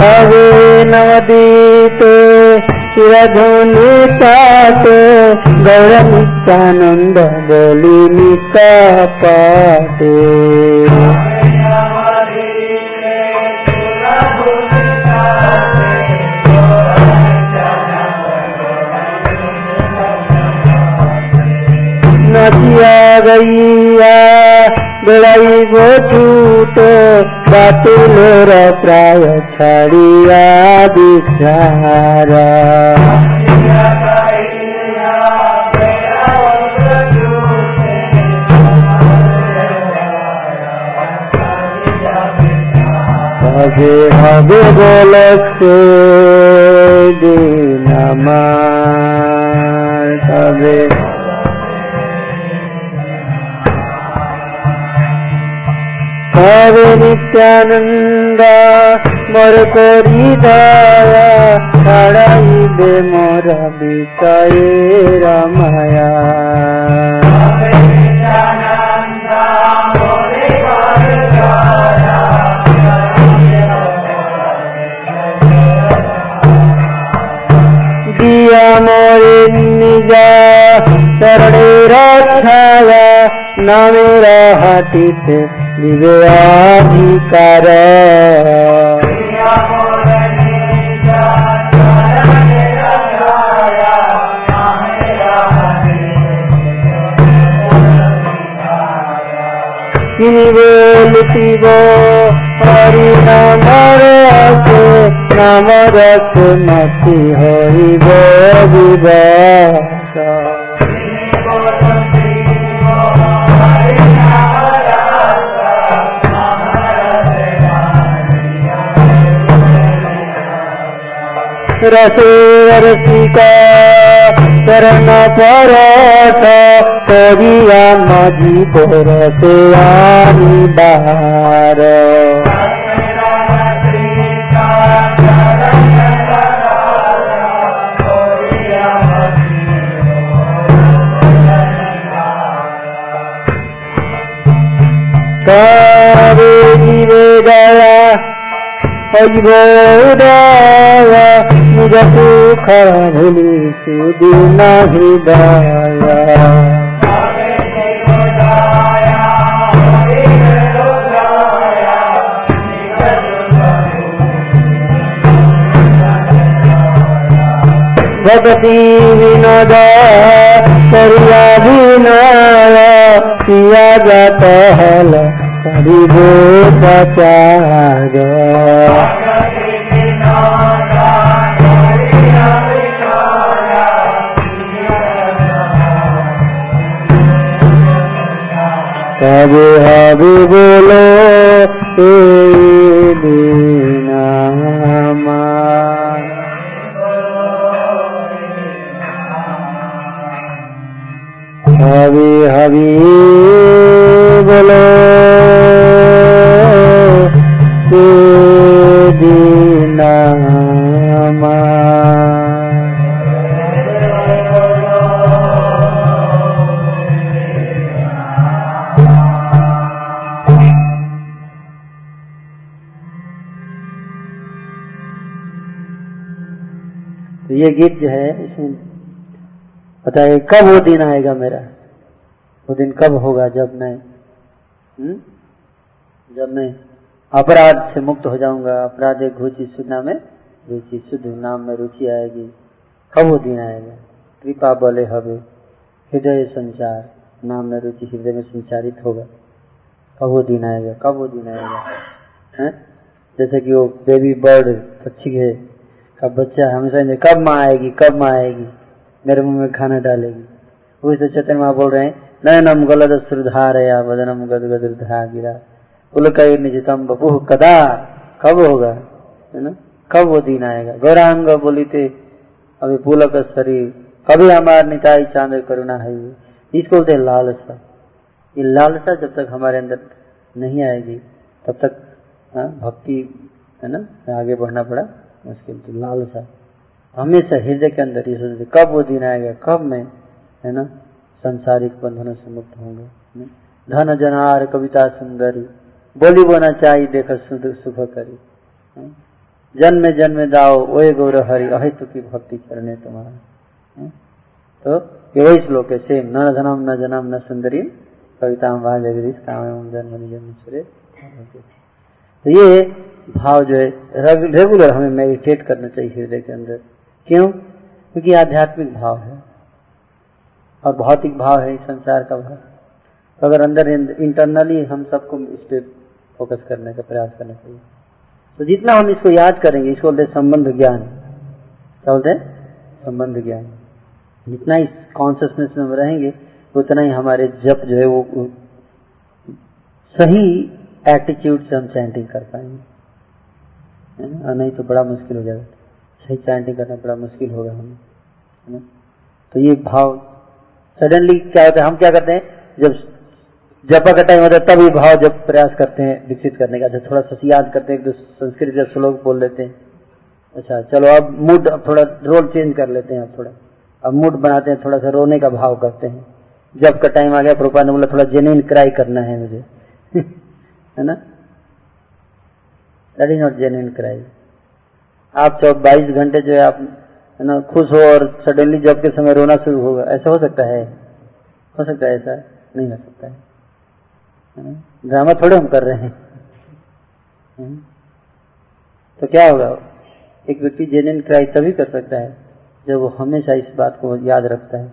कवि नवदीते चिरधुनिताते गौरनित्यानंद बोली निकापाते। नदिया गैया बेड़ाई गो छूटे बातुलोर प्राय छड़िया बिचारा। हबे हबे गोलक से दीनमा हबे हरे नित्यानंद मोर को हृदया छड़ाई दे मोर बिचारा माया। दिया मोर निजा शरण रक्षाया नामे रहतित विवेधिकार। बोलती गो हरि नाम रस नाम रस मति हरि गो विवास। रसे रसिका चरण परस तोरिया मजी परसे आनी बार। करे जीवे गया हजबोदाया निज सुख भूली सुदीन हृदया। भगति विनोद करिया विनोद पिया जात हल करिबो बचार। हबे हबे बोलो हे दीनामा। हबे हबे बोलो हे दीनामा। ये गीत जो है इसमें पता है कब वो दिन आएगा मेरा, वो दिन कब होगा जब मैं अपराध से मुक्त हो जाऊंगा, अपराध घुची सुना में रुचि, शुद्ध नाम में रुचि आएगी। कब वो दिन आएगा? कृपा बोले हवे हृदय संचार, नाम में रुचि हृदय में संचारित होगा। कब वो दिन आएगा, कब वो दिन आएगा है? जैसे कि वो बेबी बर्ड पक्षी है, अब बच्चा हमेशा कब माँ आएगी मेरे मुंह में खाना डालेगी। वही तो चैतन्य महाप्रभु बोल रहे हैं, नयनम गलदस्रुधारया वदनम गदगदधा गिरा पुलकैर्निजितं बपुः कदा। कब होगा है ना, कब वो दिन आएगा। गौरांग बोलिते अभी पुलक शरीर अभी हमारे निताई चांद करुणा है, इसको बोलते हैं लालसा। ये लालसा जब तक हमारे अंदर नहीं आएगी तब तक भक्ति है ना आगे बढ़ना बड़ा मुश्किल। तो लालसा हमेशा हृदय के अंदर ये सोचते कब वो दिन आएगा, कब मैं है ना संसारिक बंधनों से मुक्त होंगे। धन जनार कविता सुंदरी, बोली बोना चाहिए देखा सुख करी, जन्म जन्म दाओ ओए गौर हरि, अहितु की भक्ति करने तुम्हारा। तो ये वही श्लोक है सेम, न धनम न जनम न सुंदरी कविता काम जन्म सुरे। तो ये भाव जो है रेगुलर हमें मेडिटेट करना चाहिए हृदय के अंदर। क्यों? क्योंकि आध्यात्मिक भाव है और भौतिक भाव है, संसार का भाव। तो अगर अंदर इंटरनली हम सबको इस पे फोकस करने का प्रयास करना चाहिए। तो जितना हम इसको याद करेंगे, इसको बोलते संबंध ज्ञान, क्या बोलते संबंध ज्ञान। जितना इस कॉन्शियसनेस में हम रहेंगे उतना ही हमारे जप जो है वो सही एटीट्यूड से हम चैंटिंग कर पाएंगे, और नहीं तो बड़ा मुश्किल हो जाएगा। सही चैंटिंग करना बड़ा मुश्किल होगा हमें। तो ये भाव सडनली क्या होता है, हम क्या करते हैं जब जपा का टाइम होता है तब ये भाव जब प्रयास करते हैं विकसित करने का। अच्छा थोड़ा सा याद करते हैं, संस्कृत जब श्लोक बोल लेते हैं, अच्छा चलो अब मूड, अब थोड़ा रोल चेंज कर लेते हैं, अब मूड बनाते हैं, थोड़ा सा रोने का भाव करते हैं। जब का टाइम आ गया, प्रोपा ने बोला थोड़ा जेन्युइन क्राई करना है मुझे है ना, that is not genuine cry. आप 22 घंटे जो है आप है ना खुश हो और सडनली जब के समय रोना शुरू होगा, ऐसा हो सकता है? हो सकता है? ऐसा नहीं हो सकता है, ड्रामा थोड़े हम कर रहे हैं। तो क्या होगा, एक व्यक्ति जेन्युइन क्राई तभी कर सकता है जब वो हमेशा इस बात को याद रखता है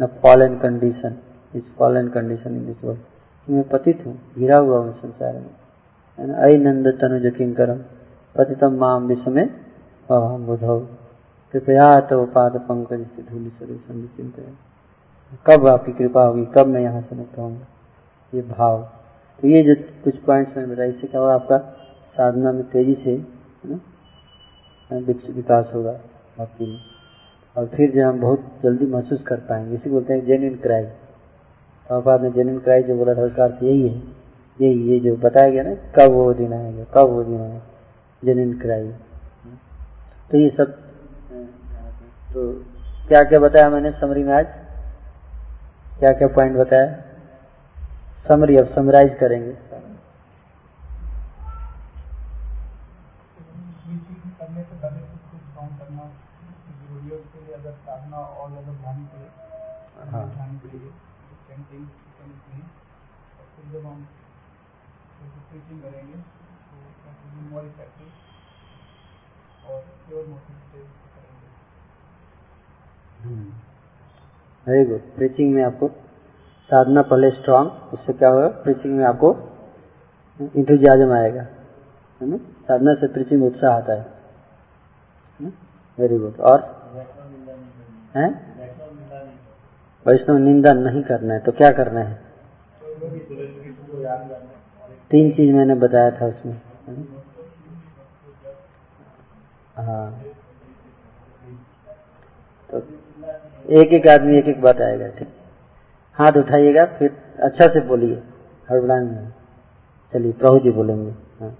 ना, फॉलन कंडीशन इस fallen condition in this world, मैं पतित हूँ, गिरा हुआ हूँ संसार में। अय नंद तनुज किंकरम पतितम माम विस्मे अहम बुधौ कृपया तव पाद पंकज से धूलि सदैव संचिंतये। कब आपकी कृपा होगी, कब मैं यहाँ से मुक्त होऊंगा, ये भाव। तो ये जो कुछ पॉइंट्स मैंने बताया, इससे क्या होगा, आपका साधना में तेजी से विकास होगा भक्ति में, और फिर जो हम बहुत जल्दी महसूस कर पाएंगे। इसी बोलते हैं जेन्युइन क्राई। प्रभुपाद ने जेन्युइन क्राई जो बोला था उसका अर्थ यही है, ये जो बताया गया ना, कब वो दिन आएगा, कब वो दिन आएगा, जेन्युइन क्राई। तो ये सब तो क्या क्या बताया मैंने समरी में, आज क्या क्या पॉइंट बताया समरी, अब समराइज करेंगे। Very good. प्रीचिंग में आपको साधना पहले स्ट्रांग, उससे क्या होगा, प्रीचिंग में आपको इंथुजियाज्म आएगा है ना, साधना से प्रीचिंग उत्साह आता है। Very good. और है वैष्णव निंदा नहीं करना है, तो क्या करना है, तीन चीज मैंने बताया था उसमें। हाँ, तो एक एक आदमी एक एक बात आएगा, ठीक। हाथ उठाइएगा, फिर अच्छा से बोलिए, हड़बड़ाएंगे में। चलिए प्रभु जी बोलेंगे। हाँ,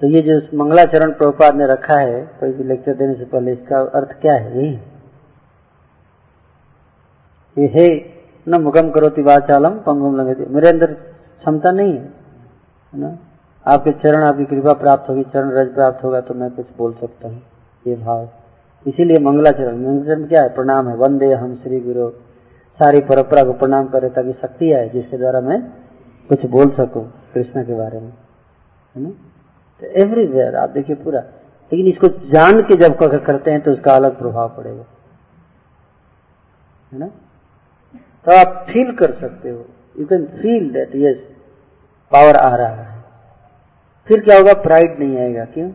तो ये जो मंगलाचरण प्रभुपाद ने रखा है, कोई भी लेक्चर देने से पहले इसका अर्थ क्या है, यही है न, मुखम करोति वाचालम पंगुम लंघयति। मेरे अंदर क्षमता नहीं है ना, आपके चरण, आपकी कृपा प्राप्त होगी, चरण रज प्राप्त होगा तो मैं कुछ बोल सकता हूँ, ये भाव। इसीलिए मंगलाचरण, मंगलाचरण क्या है, प्रणाम है, वंदे हम श्री गुरु, सारी परंपरा को प्रणाम करे ताकि शक्ति आए जिसके द्वारा मैं कुछ बोल सको कृष्णा के बारे में, है ना। तो एवरीवेयर आप देखिए पूरा, लेकिन इसको जान के जब करते हैं तो उसका अलग प्रभाव पड़ेगा, है ना। तो आप फील कर सकते हो, you can feel that yes power आ रहा है। फिर क्या होगा, प्राइड नहीं आएगा। क्यों?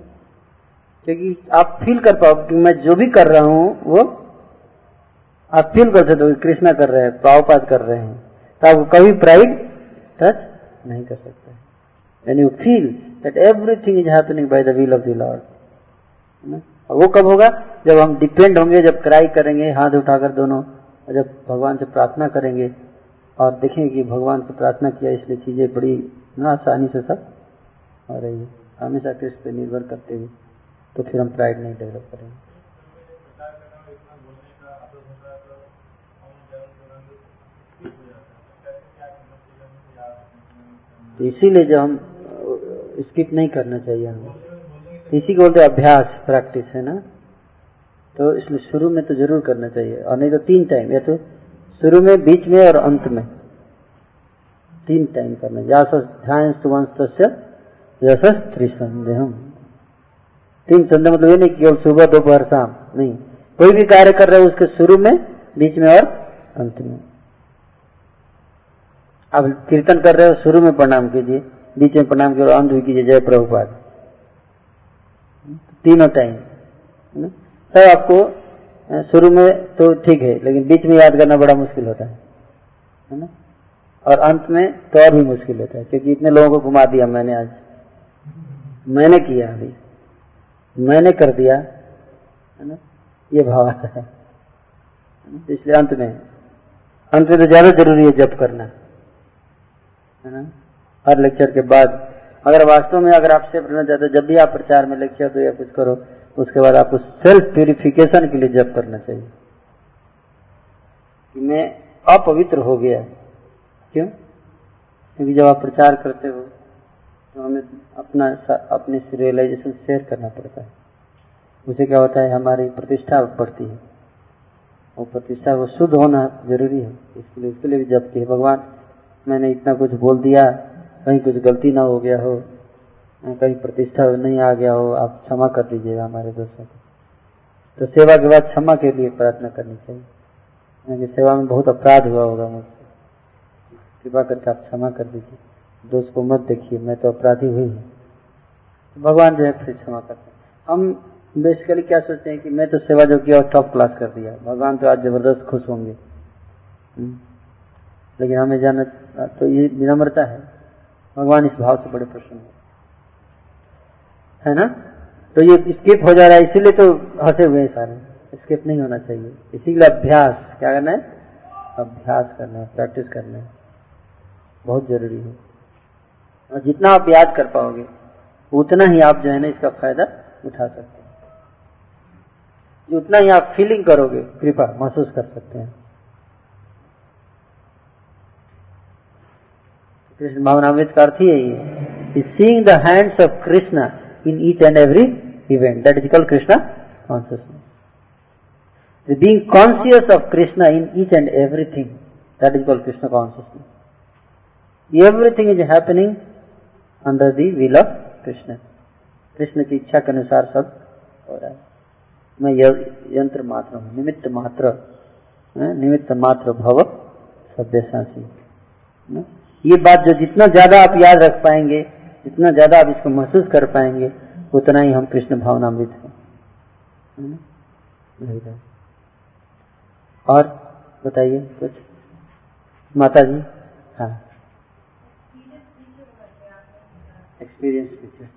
क्योंकि आप फील कर पाओ कि मैं जो भी कर रहा हूं वो आप फील कर सकते हो, कृष्णा कर रहे हैं, प्रभुपाद कर रहे हैं, तो आपको कभी प्राइड टच नहीं कर सकता। यानी you feel that everything is happening by the will of the Lord. वो कब होगा? जब हम डिपेंड होंगे, जब क्राई करेंगे हाथ उठाकर दोनों, जब भगवान से प्रार्थना करेंगे और देखेंगे कि भगवान से प्रार्थना किया इसलिए चीजें बड़ी ना आसानी से सब हो रही है, हमेशा कृष्ण पे निर्भर करते हुए, तो फिर हम प्राइड नहीं डेवलप करेंगे। तो इसीलिए जब हम स्किप नहीं करना चाहिए हमें, इसी को बोलते अभ्यास, प्रैक्टिस, है ना। तो इसलिए शुरू में तो जरूर करना चाहिए, और नहीं तो 3 टाइम, या तो शुरू में, बीच में और अंत में 3 टाइम करना। या सो ध्यान सुवंश यशस 3 संध्या, 3 संध्या मतलब ये नहीं केवल सुबह दोपहर शाम, नहीं, कोई भी कार्य कर रहे हो उसके शुरू में, बीच में और अंत में। अब कीर्तन कर रहे हो, शुरू में प्रणाम कीजिए, बीच में प्रणाम कीजिए, अंत में कीजिए जय प्रभुपाद, 3 टाइम, है ना। तब आपको शुरू में तो ठीक है, लेकिन बीच में याद करना बड़ा मुश्किल होता है ना, और अंत में तो और भी मुश्किल होता है, क्योंकि इतने लोगों को घुमा दिया मैंने, आज मैंने किया, अभी मैंने कर दिया, है ना, ये भाव आता है। इसलिए अंत में तो ज्यादा जरूरी है जप करना, है ना, हर लेक्चर के बाद। अगर वास्तव में अगर आप सेव करना चाहते हो, जब भी आप प्रचार में लेक्चर दो या कुछ करो, उसके बाद आपको सेल्फ प्यूरिफिकेशन के लिए जप करना चाहिए कि मैं अपवित्र हो गया। क्यों? क्योंकि जब आप प्रचार करते हो तो हमें अपने रियलाइजेशन शेयर करना पड़ता है। उसे क्या होता है, हमारी प्रतिष्ठा बढ़ती है, और प्रतिष्ठा को शुद्ध होना जरूरी है, इसके लिए भी जप की है। भगवान, मैंने इतना कुछ बोल दिया, कहीं कुछ गलती ना हो गया हो, कहीं प्रतिष्ठा नहीं आ गया हो, आप क्षमा कर दीजिएगा हमारे दोस्तों को। तो सेवा के बाद क्षमा के लिए प्रार्थना करनी चाहिए, सेवा में बहुत अपराध हुआ होगा मुझसे, कृपा करके आप क्षमा कर दीजिए, दोस्त को मत देखिए, मैं तो अपराधी हुई हूँ। भगवान जो है फिर क्षमा करते हैं। हम बेसिकली क्या सोचते हैं कि मैं तो सेवा जो किया और टॉप क्लास कर दिया, भगवान तो आज जबरदस्त खुश होंगे, लेकिन हमें जाना तो ये विनम्रता है, भगवान इस भाव से बड़े प्रसन्न है ना। तो ये स्किप हो जा रहा है, इसीलिए तो हंसे हुए हैं सारे। स्किप नहीं होना चाहिए, इसीलिए अभ्यास क्या करना है, अभ्यास करना है, प्रैक्टिस करना है, बहुत जरूरी है। और जितना आप याद कर पाओगे उतना ही आप जो है ना इसका फायदा उठा सकते हैं, उतना ही आप फीलिंग करोगे, कृपा महसूस कर सकते हैं। कृष्ण भावनामृत का अर्थ यही है, seeing the hands of Krishna in each and every event, that is called Krishna consciousness. Being conscious of Krishna in each and everything, that is called Krishna consciousness. Everything is happening under the will of Krishna, Krishna की इच्छा के अनुसार सब हो रहा है। मैं यंत्र मात्र हूँ, निमित्त मात्र भव सभ्यसाची। ये बात जो जितना ज्यादा आप याद रख पाएंगे, जितना ज्यादा आप इसको महसूस कर पाएंगे, उतना ही हम कृष्ण भावनामृत हैं। और बताइए कुछ माता जी। हाँ, experience teacher,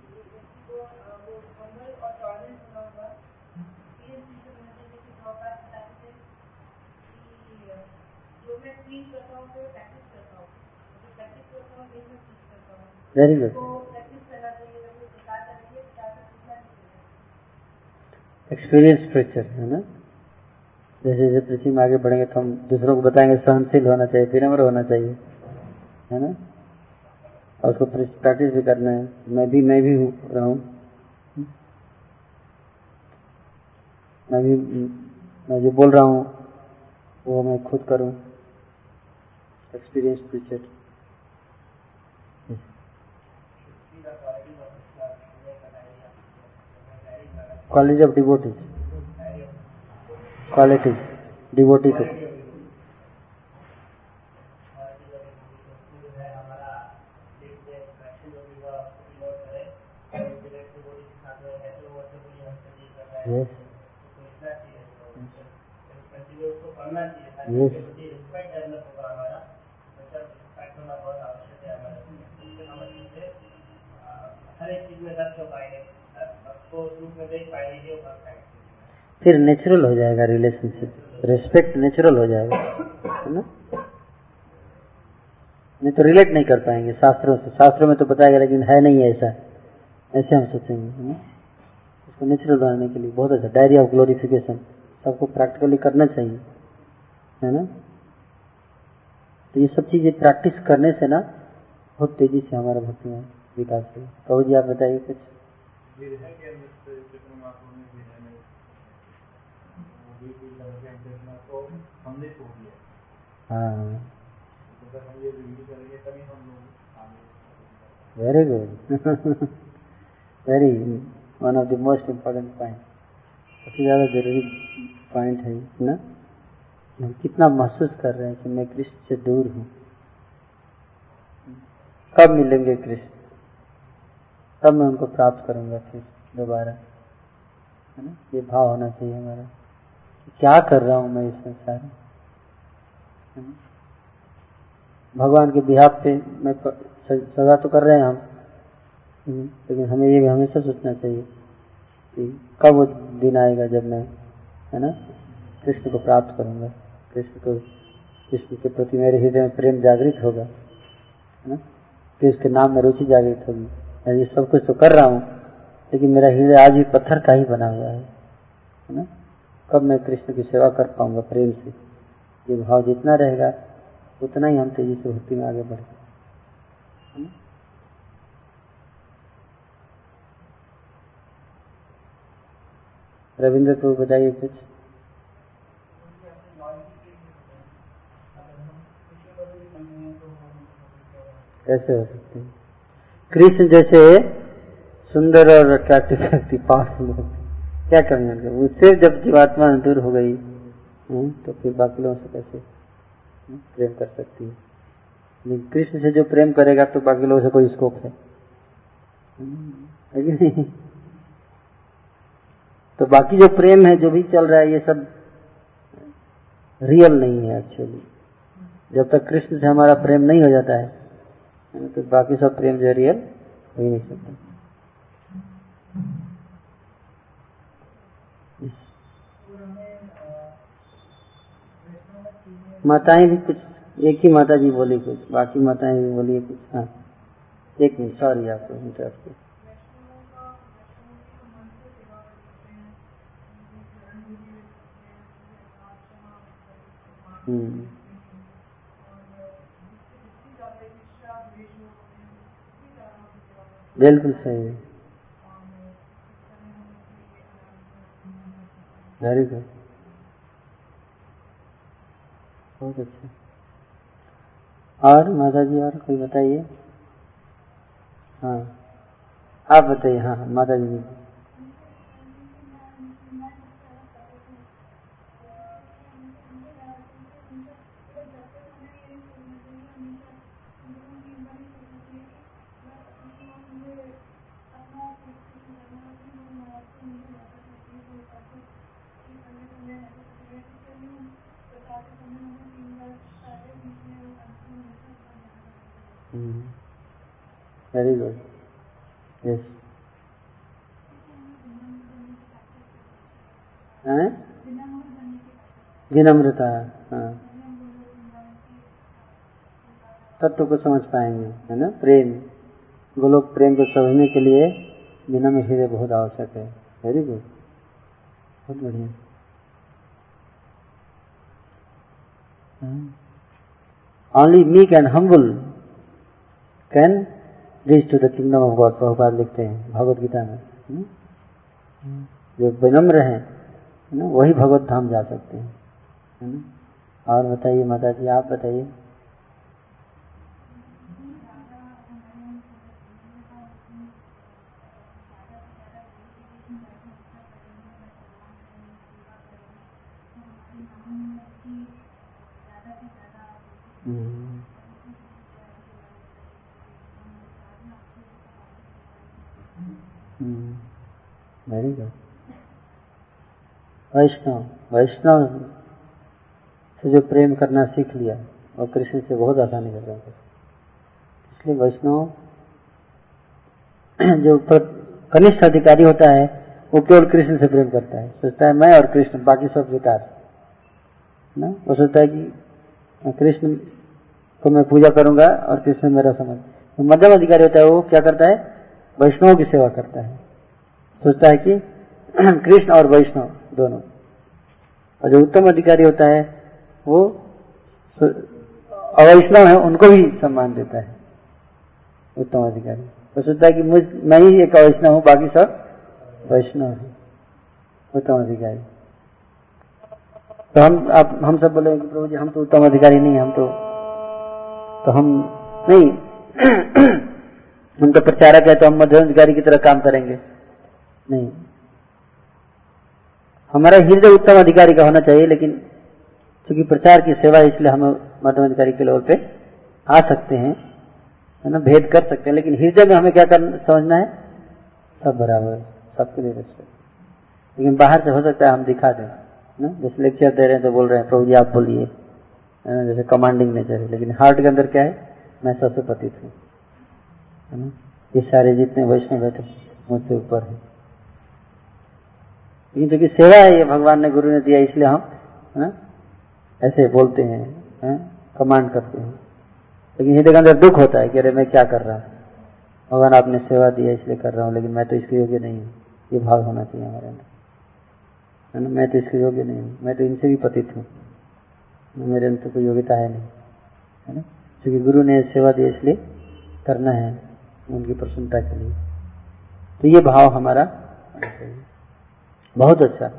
very good. Experience teacher, है ना। जैसे जैसे पृथ्वी में आगे बढ़ेंगे तो हम दूसरों को बताएंगे, सहनशील होना चाहिए, विनम्र होना चाहिए, है ना, और उसको प्रैक्टिस भी करना है। मैं भी रहूं, मैं जो बोल रहा हूँ वो मैं खुद करूँ। Experience teacher College of Devotees. Quality. Devotee to. Yes. Yes. फिर नेचुरल हो जाएगा रिलेशनशिप, रिस्पेक्ट नेचुरल हो जाएगा, है ना? नहीं तो रिलेट नहीं कर पाएंगे शास्त्रों से। शास्त्रों में तो बताया गया लेकिन है नहीं ऐसा, ऐसे हम सोचेंगे। इसको नेचुरल बनाने के लिए बहुत अच्छा डायरी ऑफ ग्लोरिफिकेशन सबको प्रैक्टिकली करना चाहिए, है ना? तो ये सब चीजें प्रैक्टिस करने से ना बहुत तेजी से हमारा भक्ति में विकास है। प्रभु जी आप बताइए कुछ। हाँ, very good, very one of the most important point, सबसे ज़्यादा जरूरी पॉइंट है ना। हम कितना महसूस कर रहे हैं कि मैं कृष्ण से दूर हूँ। कब मिलेंगे कृष्ण, कब मैं उनको प्राप्त करूँगा फिर दोबारा, है ना? ये भाव होना चाहिए हमारा, क्या कर रहा हूँ मैं इस संसार में। भगवान के बिहाफ पे मैं सदा तो कर रहे हैं हम, लेकिन हमें ये हमेशा सोचना चाहिए कि कब वो दिन आएगा जब मैं, है ना, कृष्ण को प्राप्त करूँगा, कृष्ण के प्रति मेरे हृदय में प्रेम जागृत होगा, है ना, कृष्ण के नाम में रुचि जागृत होगी। मैं ये सब कुछ तो कर रहा हूँ लेकिन मेरा हृदय आज भी पत्थर का ही बना हुआ है ना। कब मैं कृष्ण की सेवा कर पाऊंगा प्रेम से, ये भाव जितना रहेगा उतना ही हम तेजी से भक्ति में आगे बढ़ेंगे। रविंद्र को बताइए कुछ। कैसे हो सकते हैं कृष्ण जैसे सुंदर और अट्रैक्टिव व्यक्ति पावरफुल होते, क्या करना है उससे? जब जीवात्मा दूर हो गई तो फिर बाकी लोगों से कैसे प्रेम कर सकती है? कृष्ण से जो प्रेम करेगा तो बाकी लोगों से कोई स्कोप है, लेकिन तो बाकी जो प्रेम है जो भी चल रहा है ये सब रियल नहीं है एक्चुअली। जब तक कृष्ण से हमारा प्रेम नहीं हो जाता है तो बाकी सब प्रेम जो रियल हो ही नहीं सकता। माताएं भी कुछ, एक ही माता जी बोली कुछ, बाकी माताएं भी बोली कुछ। हाँ एक मिनट, सॉरी आपको इंटरप्ट। बिल्कुल सही, वेरी गुड, बहुत अच्छा। और माता जी और कोई बताइए। हाँ आप बताइए। हाँ माता जी वेरी गुड, यस। विनम्रता, हाँ तत्व को समझ पाएंगे, है ना। प्रेम, गोलोक प्रेम को समझने के लिए विनम्र हृदय बहुत आवश्यक है। वेरी गुड, बहुत बढ़िया। Only meek and humble can reach to the kingdom of God, Prabhupada लिखते हैं भगवद गीता में। जो विनम्र है ना वही भगवत धाम जा सकते हैं, है ना। और बताइए माता जी, आप बताइए। Very good. वैष्णव से जो प्रेम करना सीख लिया और कृष्ण से बहुत आसानी कर रहा है, इसलिए वैष्णव जो कनिष्ठ अधिकारी होता है वो केवल कृष्ण से प्रेम करता है, सोचता है मैं और कृष्ण, बाकी सब बेकार ना। वो सोचता है कि कृष्ण को मैं पूजा करूंगा और कृष्ण मेरा समझ। तो मध्यम अधिकारी होता है वो क्या करता है, वैष्णव की सेवा करता है, सोचता है कि कृष्ण और वैष्णव दोनों। और जो उत्तम अधिकारी होता है वो अवैष्णव है उनको भी सम्मान देता है। उत्तम अधिकारी वो सोचता है कि मैं ही एक अवैष्णव हूँ, बाकी सब वैष्णव है। उत्तम अधिकारी। तो हम सब बोले कि प्रभु जी हम तो उत्तम अधिकारी नहीं, हम तो हम नहीं हम तो प्रचारक है, तो हम मध्यम अधिकारी की तरह काम करेंगे। नहीं, हमारा हृदय उत्तम अधिकारी का होना चाहिए, लेकिन क्योंकि प्रचार की सेवा है इसलिए हम मध्यम अधिकारी के लेवल पे आ सकते हैं, है ना, भेद कर सकते हैं। लेकिन हृदय में हमें क्या करना समझना है, सब बराबर, सबके लिए रिस्पेक्ट। लेकिन बाहर से हो सकता है हम दिखा दें ना, जैसे लेक्चर दे रहे हैं तो बोल रहे हैं प्रभु जी आप बोलिए, जैसे कमांडिंग नेचर है, लेकिन हार्ट के अंदर क्या है, मैं सबसे पतित हूँ, है ना, ये सारे जितने वैष्णव बैठे मुझसे ऊपर है। लेकिन क्योंकि सेवा है, ये भगवान ने गुरु ने दिया, इसलिए हम ना ऐसे बोलते हैं, कमांड करते हैं। लेकिन हृदय के अंदर दुख होता है कि अरे मैं क्या कर रहा हूँ, भगवान आपने सेवा दिया इसलिए कर रहा हूँ, लेकिन मैं तो इसके योग्य नहीं हूँ। ये भाव होना चाहिए हमारे अंदर, है ना, मैं तो इसके योग्य नहीं हूँ, मैं तो इनसे भी पतित हूँ, मेरे अंदर कोई योग्यता है नहीं, है ना, क्योंकि गुरु ने सेवा दी इसलिए करना है उनकी प्रसन्नता के लिए। तो ये भाव हमारा बहुत अच्छा।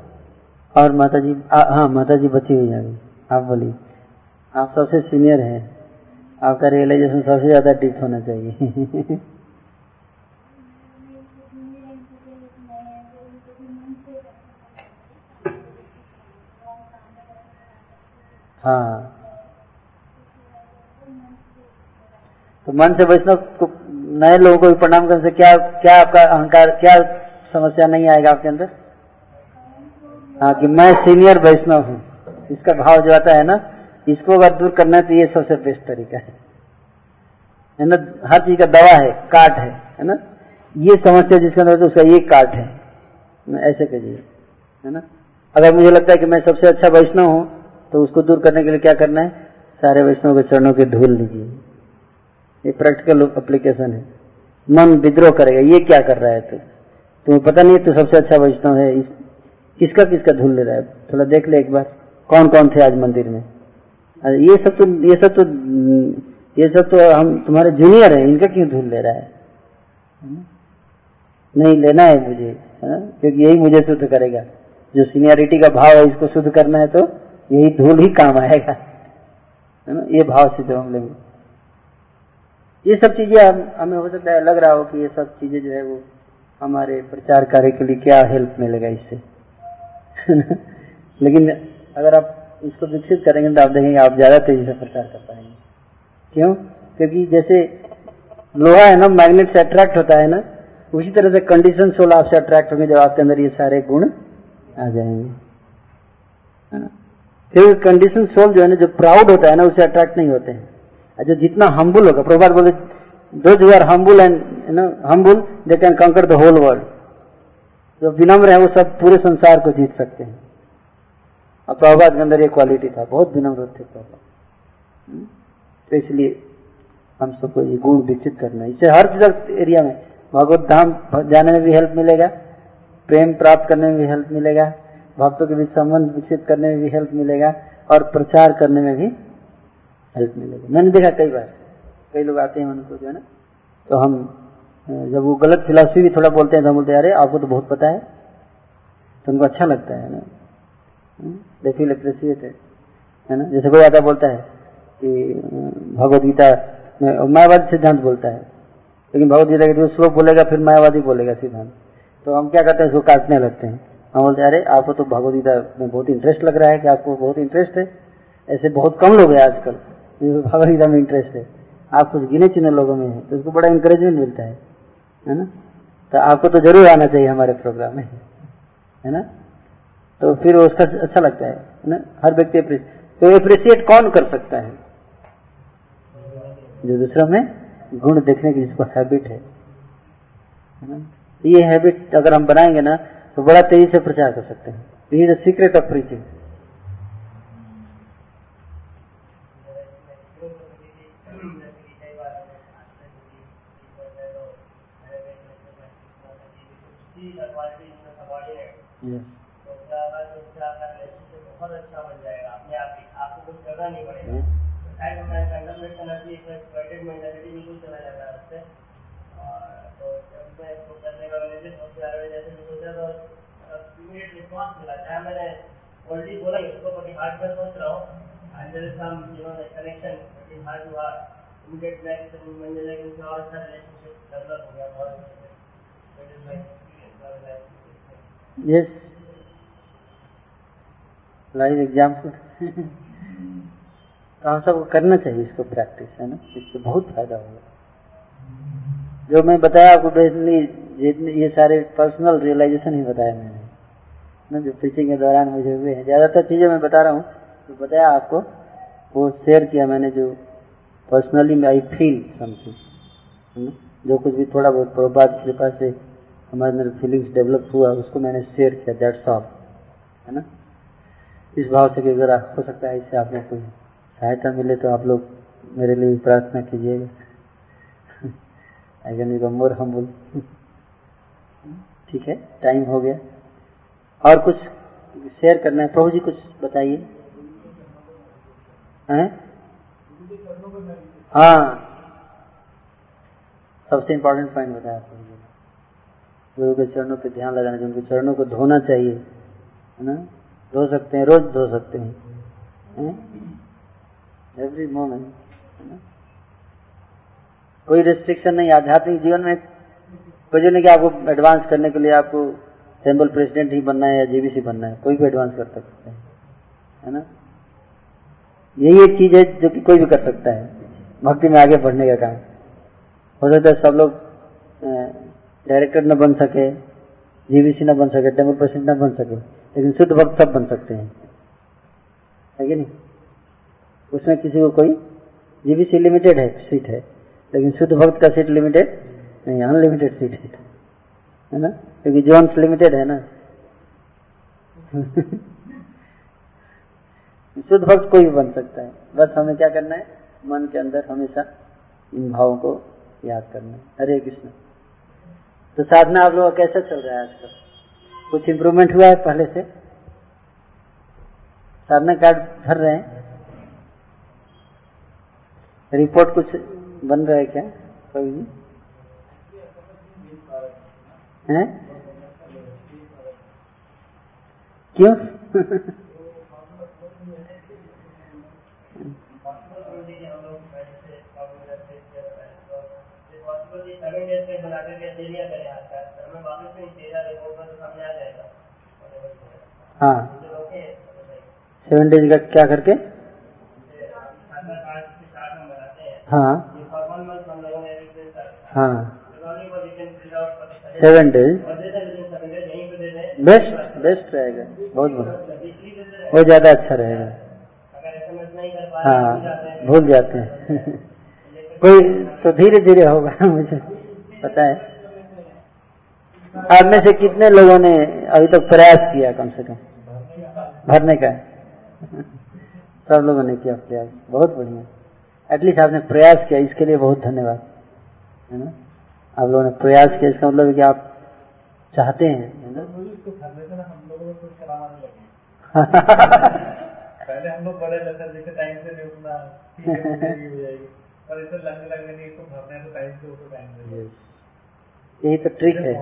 और माताजी, हाँ माताजी बची हुई है, आप बोलिए, आप सबसे सीनियर हैं, आपका रियलाइजेशन सबसे ज्यादा डीप होना चाहिए। हाँ, तो मन से वैष्णव को, नए लोगों को भी प्रणाम करने से क्या क्या आपका अहंकार, क्या समस्या नहीं आएगा आपके अंदर। हाँ, कि मैं सीनियर वैष्णव हूँ, इसका भाव जो आता है ना, इसको अगर दूर करना है तो ये सबसे बेस्ट तरीका है ना। हर चीज का दवा है, काट है ना। ये समस्या जिसके अंदर तो उसका ये काट है ना, ऐसे करिए, है ना। अगर मुझे लगता है कि मैं सबसे अच्छा वैष्णव हूँ, तो उसको दूर करने के लिए क्या करना है, सारे वैष्णव के चरणों के धूल लीजिए। ये प्रैक्टिकल एप्लीकेशन है। मन विद्रोह करेगा, ये क्या कर रहा है तू, तुम्हें पता नहीं है तू सबसे अच्छा वैष्णव है, किसका किसका धूल ले रहा है, थोड़ा देख ले एक बार कौन कौन थे आज मंदिर में। ये सब तो हम तुम्हारे जूनियर हैं, इनका क्यों धूल ले रहा है, नहीं लेना है मुझे, है ना, क्योंकि यही मुझे शुद्ध करेगा। जो सीनियरिटी का भाव है इसको शुद्ध करना है तो यही धूल ही काम आएगा, है ना। ये भाव से जो हम लेंगे, ये सब चीजें हमें हो सकता है लग रहा हो कि ये सब चीजें जो है वो हमारे प्रचार कार्य के लिए क्या हेल्प मिलेगा इससे। लेकिन अगर आप इसको विकसित करेंगे तो आप देखेंगे आप ज्यादा तेजी से प्रचार कर पाएंगे। क्यों? क्योंकि जैसे लोहा है ना, मैग्नेट से अट्रैक्ट होता है ना, उसी तरह से कंडीशन सोल आपसे अट्रैक्ट होंगे जब आपके अंदर ये सारे गुण आ जाएंगे, है ना। फिर कंडीशन सोल जो है ना, जो प्राउड होता है ना, उसे अट्रैक्ट नहीं होते हैं। जो जितना हम्बुल होगा, प्रभुपाद बोले those are humble and you know humble they can conquer the whole world. जो विनम्र है वो सब पूरे संसार को जीत सकते हैं। और प्रभुपाद के अंदर ये क्वालिटी था, बहुत विनम्र थे प्रभुपाद। तो इसलिए हम सबको ये गुण विकसित करना है। इससे हर एरिया में, भागवत धाम जाने में भी हेल्प मिलेगा, प्रेम प्राप्त करने में भी हेल्प मिलेगा, भक्तों के बीच संबंध विकसित करने में भी हेल्प मिलेगा, और प्रचार करने में भी हेल्प मिलेगा। मैंने देखा कई बार कई लोग आते हैं, उनको जो है ना, तो हम जब वो गलत फिलॉसफी भी थोड़ा बोलते हैं तो हम बोलते हैं अरे आपको तो बहुत पता है, तो उनको अच्छा लगता है ना, दे फील अप्रिशिएटेड, है ना। जैसे कोई आता बोलता है कि भगवदगीता मायावादी सिद्धांत बोलता है, लेकिन भगवदगीता के जो श्लोक बोलेगा फिर मायावादी बोलेगा सिद्धांत, तो हम क्या करते हैं, उसको काटने लगते हैं। हम बोलते हैं अरे आपको तो भगवदगीता में बहुत इंटरेस्ट लग रहा है, कि आपको बहुत इंटरेस्ट है, ऐसे बहुत कम लोग हैं आजकल भगवद गीता में इंटरेस्ट है। आप कुछ गिने चुने लोगों में है तो उसको बड़ा इंकरेजमेंट मिलता है ना। तो आपको तो जरूर आना चाहिए हमारे प्रोग्राम में, है ना। तो फिर उसका अच्छा लगता है ना, हर व्यक्ति तो अप्रिशिएट कौन कर सकता है? जो दूसरों में गुण देखने की जिसको हैबिट है ना? ये हैबिट अगर हम बनाएंगे ना तो बड़ा तेजी से प्रचार कर सकते हैं। ये the secret of preaching. Yes, live example. तो हम सबको करना चाहिए इसको प्रैक्टिस, है ना। इससे बहुत फायदा होगा। जो मैं बताया आपको बेसिकली ये सारे पर्सनल रियलाइजेशन ही बताया मैंने ना, जो टीचिंग के दौरान मुझे हुए हैं। ज्यादातर चीजें मैं बता रहा हूँ जो तो बताया आपको वो शेयर किया मैंने, जो पर्सनली मैं आई फील समथिंग, जो कुछ भी थोड़ा बहुत प्रभाव कृपा से हमारे अंदर फीलिंग्स डेवलप हुआ उसको मैंने शेयर किया। दैट्स ऑल, है ना। इस भाव से कि अगर हो सकता है इससे आप लोग कोई सहायता मिले तो आप लोग मेरे लिए प्रार्थना कीजिएगा। I can be more humble. ठीक है, टाइम हो गया। और कुछ शेयर करना है? प्रभु जी कुछ बताइए। हाँ, सबसे इम्पोर्टेंट पॉइंट बताया प्रभु जी, गुरु के चरणों पे ध्यान लगाना चाहिए, उनके चरणों को धोना चाहिए, है ना। धो सकते हैं, रोज धो सकते हैं, एवरी मोमेंट, है ना। कोई रिस्ट्रिक्शन नहीं आध्यात्मिक जीवन में। कोई नहीं कि आपको एडवांस करने के लिए आपको सिंबल प्रेसिडेंट ही बनना है या जीबीसी बनना है, कोई भी एडवांस कर सकता है ना। यही एक चीज है जो कि कोई भी कर सकता है। भक्ति में आगे बढ़ने का काम हो सकता है। सब लोग डायरेक्टर न बन सके, जीवीसी न बन सके, टेम्पल प्रेसिडेंट न बन सके, लेकिन शुद्ध भक्त सब बन सकते हैं, है कि नहीं। उसमें किसी को कोई जीवीसी लिमिटेड है सीट है, लेकिन शुद्ध भक्त का सीट लिमिटेड नहीं, अनलिमिटेड सीट है ना, क्योंकि जोन लिमिटेड है ना। शुद्ध भक्त कोई भी बन सकता है। बस हमें क्या करना है, मन के अंदर हमेशा इन भावों को याद करना है। हरे कृष्ण। तो साधना आप लोगों का कैसा चल रहा है आजकल? कुछ इम्प्रूवमेंट हुआ है पहले से? साधना कार्ड भर रहे हैं? रिपोर्ट कुछ बन रहा है क्या? कभी भी है? क्यों? हाँ, 7 डेज का क्या करके। हाँ हाँ, 7 डेज बेस्ट रहेगा, बहुत बढ़िया, बहुत ज्यादा अच्छा रहेगा। हाँ, भूल जाते हैं कोई, तो धीरे धीरे होगा। मुझे पता है आप में से कितने लोगों ने अभी तक प्रयास किया कम से कम भरने का? सब लोगों ने किया प्रयास, बहुत बढ़िया। एटलीस्ट आपने प्रयास किया, इसके लिए बहुत धन्यवाद, है ना। आप लोगों ने प्रयास किया, इसका मतलब है कि आप चाहते हैं, है ना। पहले हम लोग बड़े टाइम से उठना टाइम, यही तो ट्रिक है,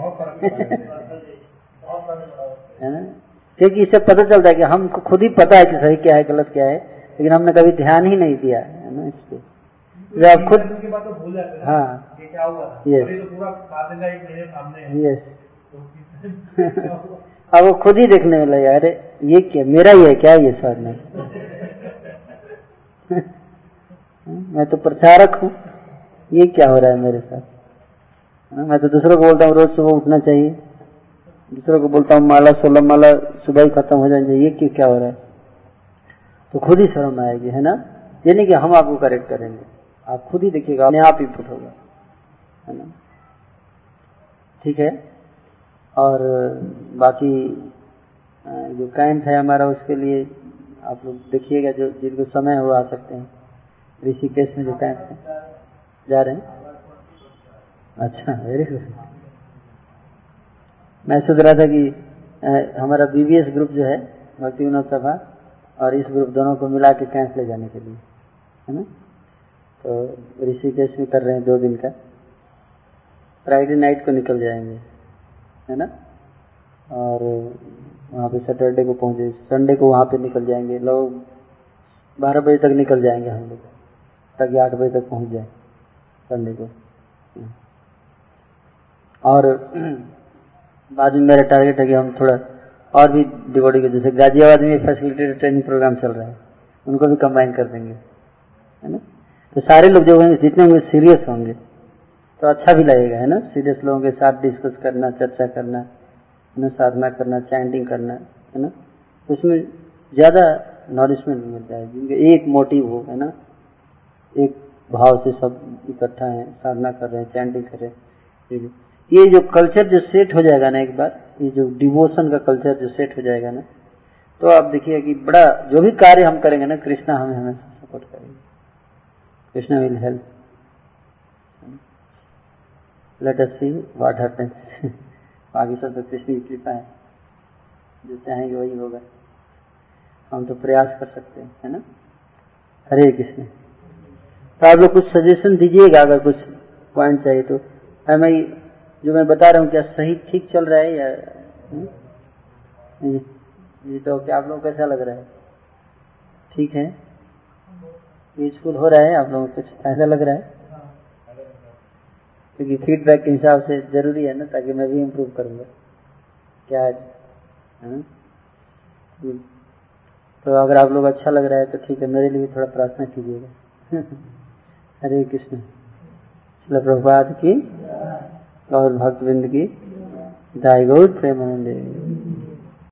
है ना। क्योंकि इससे पता चलता है कि हमको खुद ही पता है कि सही क्या है गलत क्या है, लेकिन हमने कभी ध्यान ही नहीं दिया, है ना। इसलिए आप खुद भूल जाते हैं। हाँ, ये क्या हुआ? यस, अब वो खुद ही देखने में लगा, अरे ये क्या मेरा ही है क्या, ये साधना मैं तो प्रचारक हूँ, ये क्या हो रहा है मेरे साथ। मैं तो दूसरों को बोलता हूँ रोज सुबह उठना चाहिए, दूसरों को बोलता हूँ माला 16 माला सुबह ही खत्म हो जानी चाहिए, ये क्या हो रहा है। तो खुद ही शर्म आएगी, है ना। यानी कि हम आपको करेक्ट करेंगे, आप खुद ही देखिएगा, अपने आप ही फुट होगा, है ना। ठीक है। और बाकी जो कैंप है हमारा, उसके लिए आप लोग देखिएगा, जो जिनको समय हो आ सकते हैं। ऋषिकेश में जो कैंप है जा रहे हैं। अच्छा, वेरी गुड। मैं सोच रहा था कि हमारा बीबीएस ग्रुप जो है, भक्ति विनोद सभा और इस ग्रुप दोनों को मिला के कैंप ले जाने के लिए, है ना। तो ऋषिकेश में कर रहे हैं 2 दिन का, फ्राइडे नाइट को निकल जाएंगे, है ना। और वहाँ पे सैटरडे को पहुँचे, संडे को वहाँ पे निकल जाएंगे। लोग 12 बजे तक निकल जाएंगे, हम लोग ताकि 8 बजे तक पहुँच जाए संडे को। और बाद में मेरा टारगेट है कि हम थोड़ा और भी डिवोटी के, जैसे गाजियाबाद में फैसिलिटेटेड ट्रेनिंग प्रोग्राम चल रहा है, उनको भी कंबाइन कर देंगे, है ना। तो सारे लोग जो होंगे, जितने होंगे सीरियस होंगे तो अच्छा भी लगेगा, है ना। सीरियस लोगों के साथ डिस्कस करना, चर्चा करना, है ना, साधना करना, चैंटिंग करना, है ना। उसमें ज़्यादा नॉरिशमेंट मिल जाएगी, एक मोटिव हो, है ना, एक भाव से सब इकट्ठा है, साधना कर रहे हैं, चैंटिंग कर रहे हैं। ये जो कल्चर जो सेट हो जाएगा ना एक बार, ये जो डिवोशन का कल्चर जो सेट हो जाएगा ना, तो आप देखिए कि बड़ा जो भी कार्य हम करेंगे ना, कृष्णा हमें हमेशा सपोर्ट करेंगे। Krishna will help. Let us see what happens. बाकी सब तो कृष्ण की कृपा है, जो चाहेंगे वही होगा, हम तो प्रयास कर सकते हैं, है ना। हरे कृष्ण। तो आप लोग कुछ सजेशन दीजिएगा, अगर कुछ पॉइंट चाहिए तो। जो मैं बता रहा हूँ क्या सही ठीक चल रहा है या जी, तो क्या आप लोगों को कैसा लग रहा है? ठीक है, यूजफुल हो रहा है, आप लोगों को कुछ फायदा लग रहा है? क्योंकि फीडबैक के हिसाब से जरूरी है ना, ताकि मैं भी इम्प्रूव करूँगा क्या है। तो अगर आप लोग अच्छा लग रहा है तो ठीक है, मेरे लिए थोड़ा प्रार्थना कीजिएगा। हरे कृष्ण। श्रील प्रभुपाद की और भक्तवृंद की दाई गौर प्रेमानंद।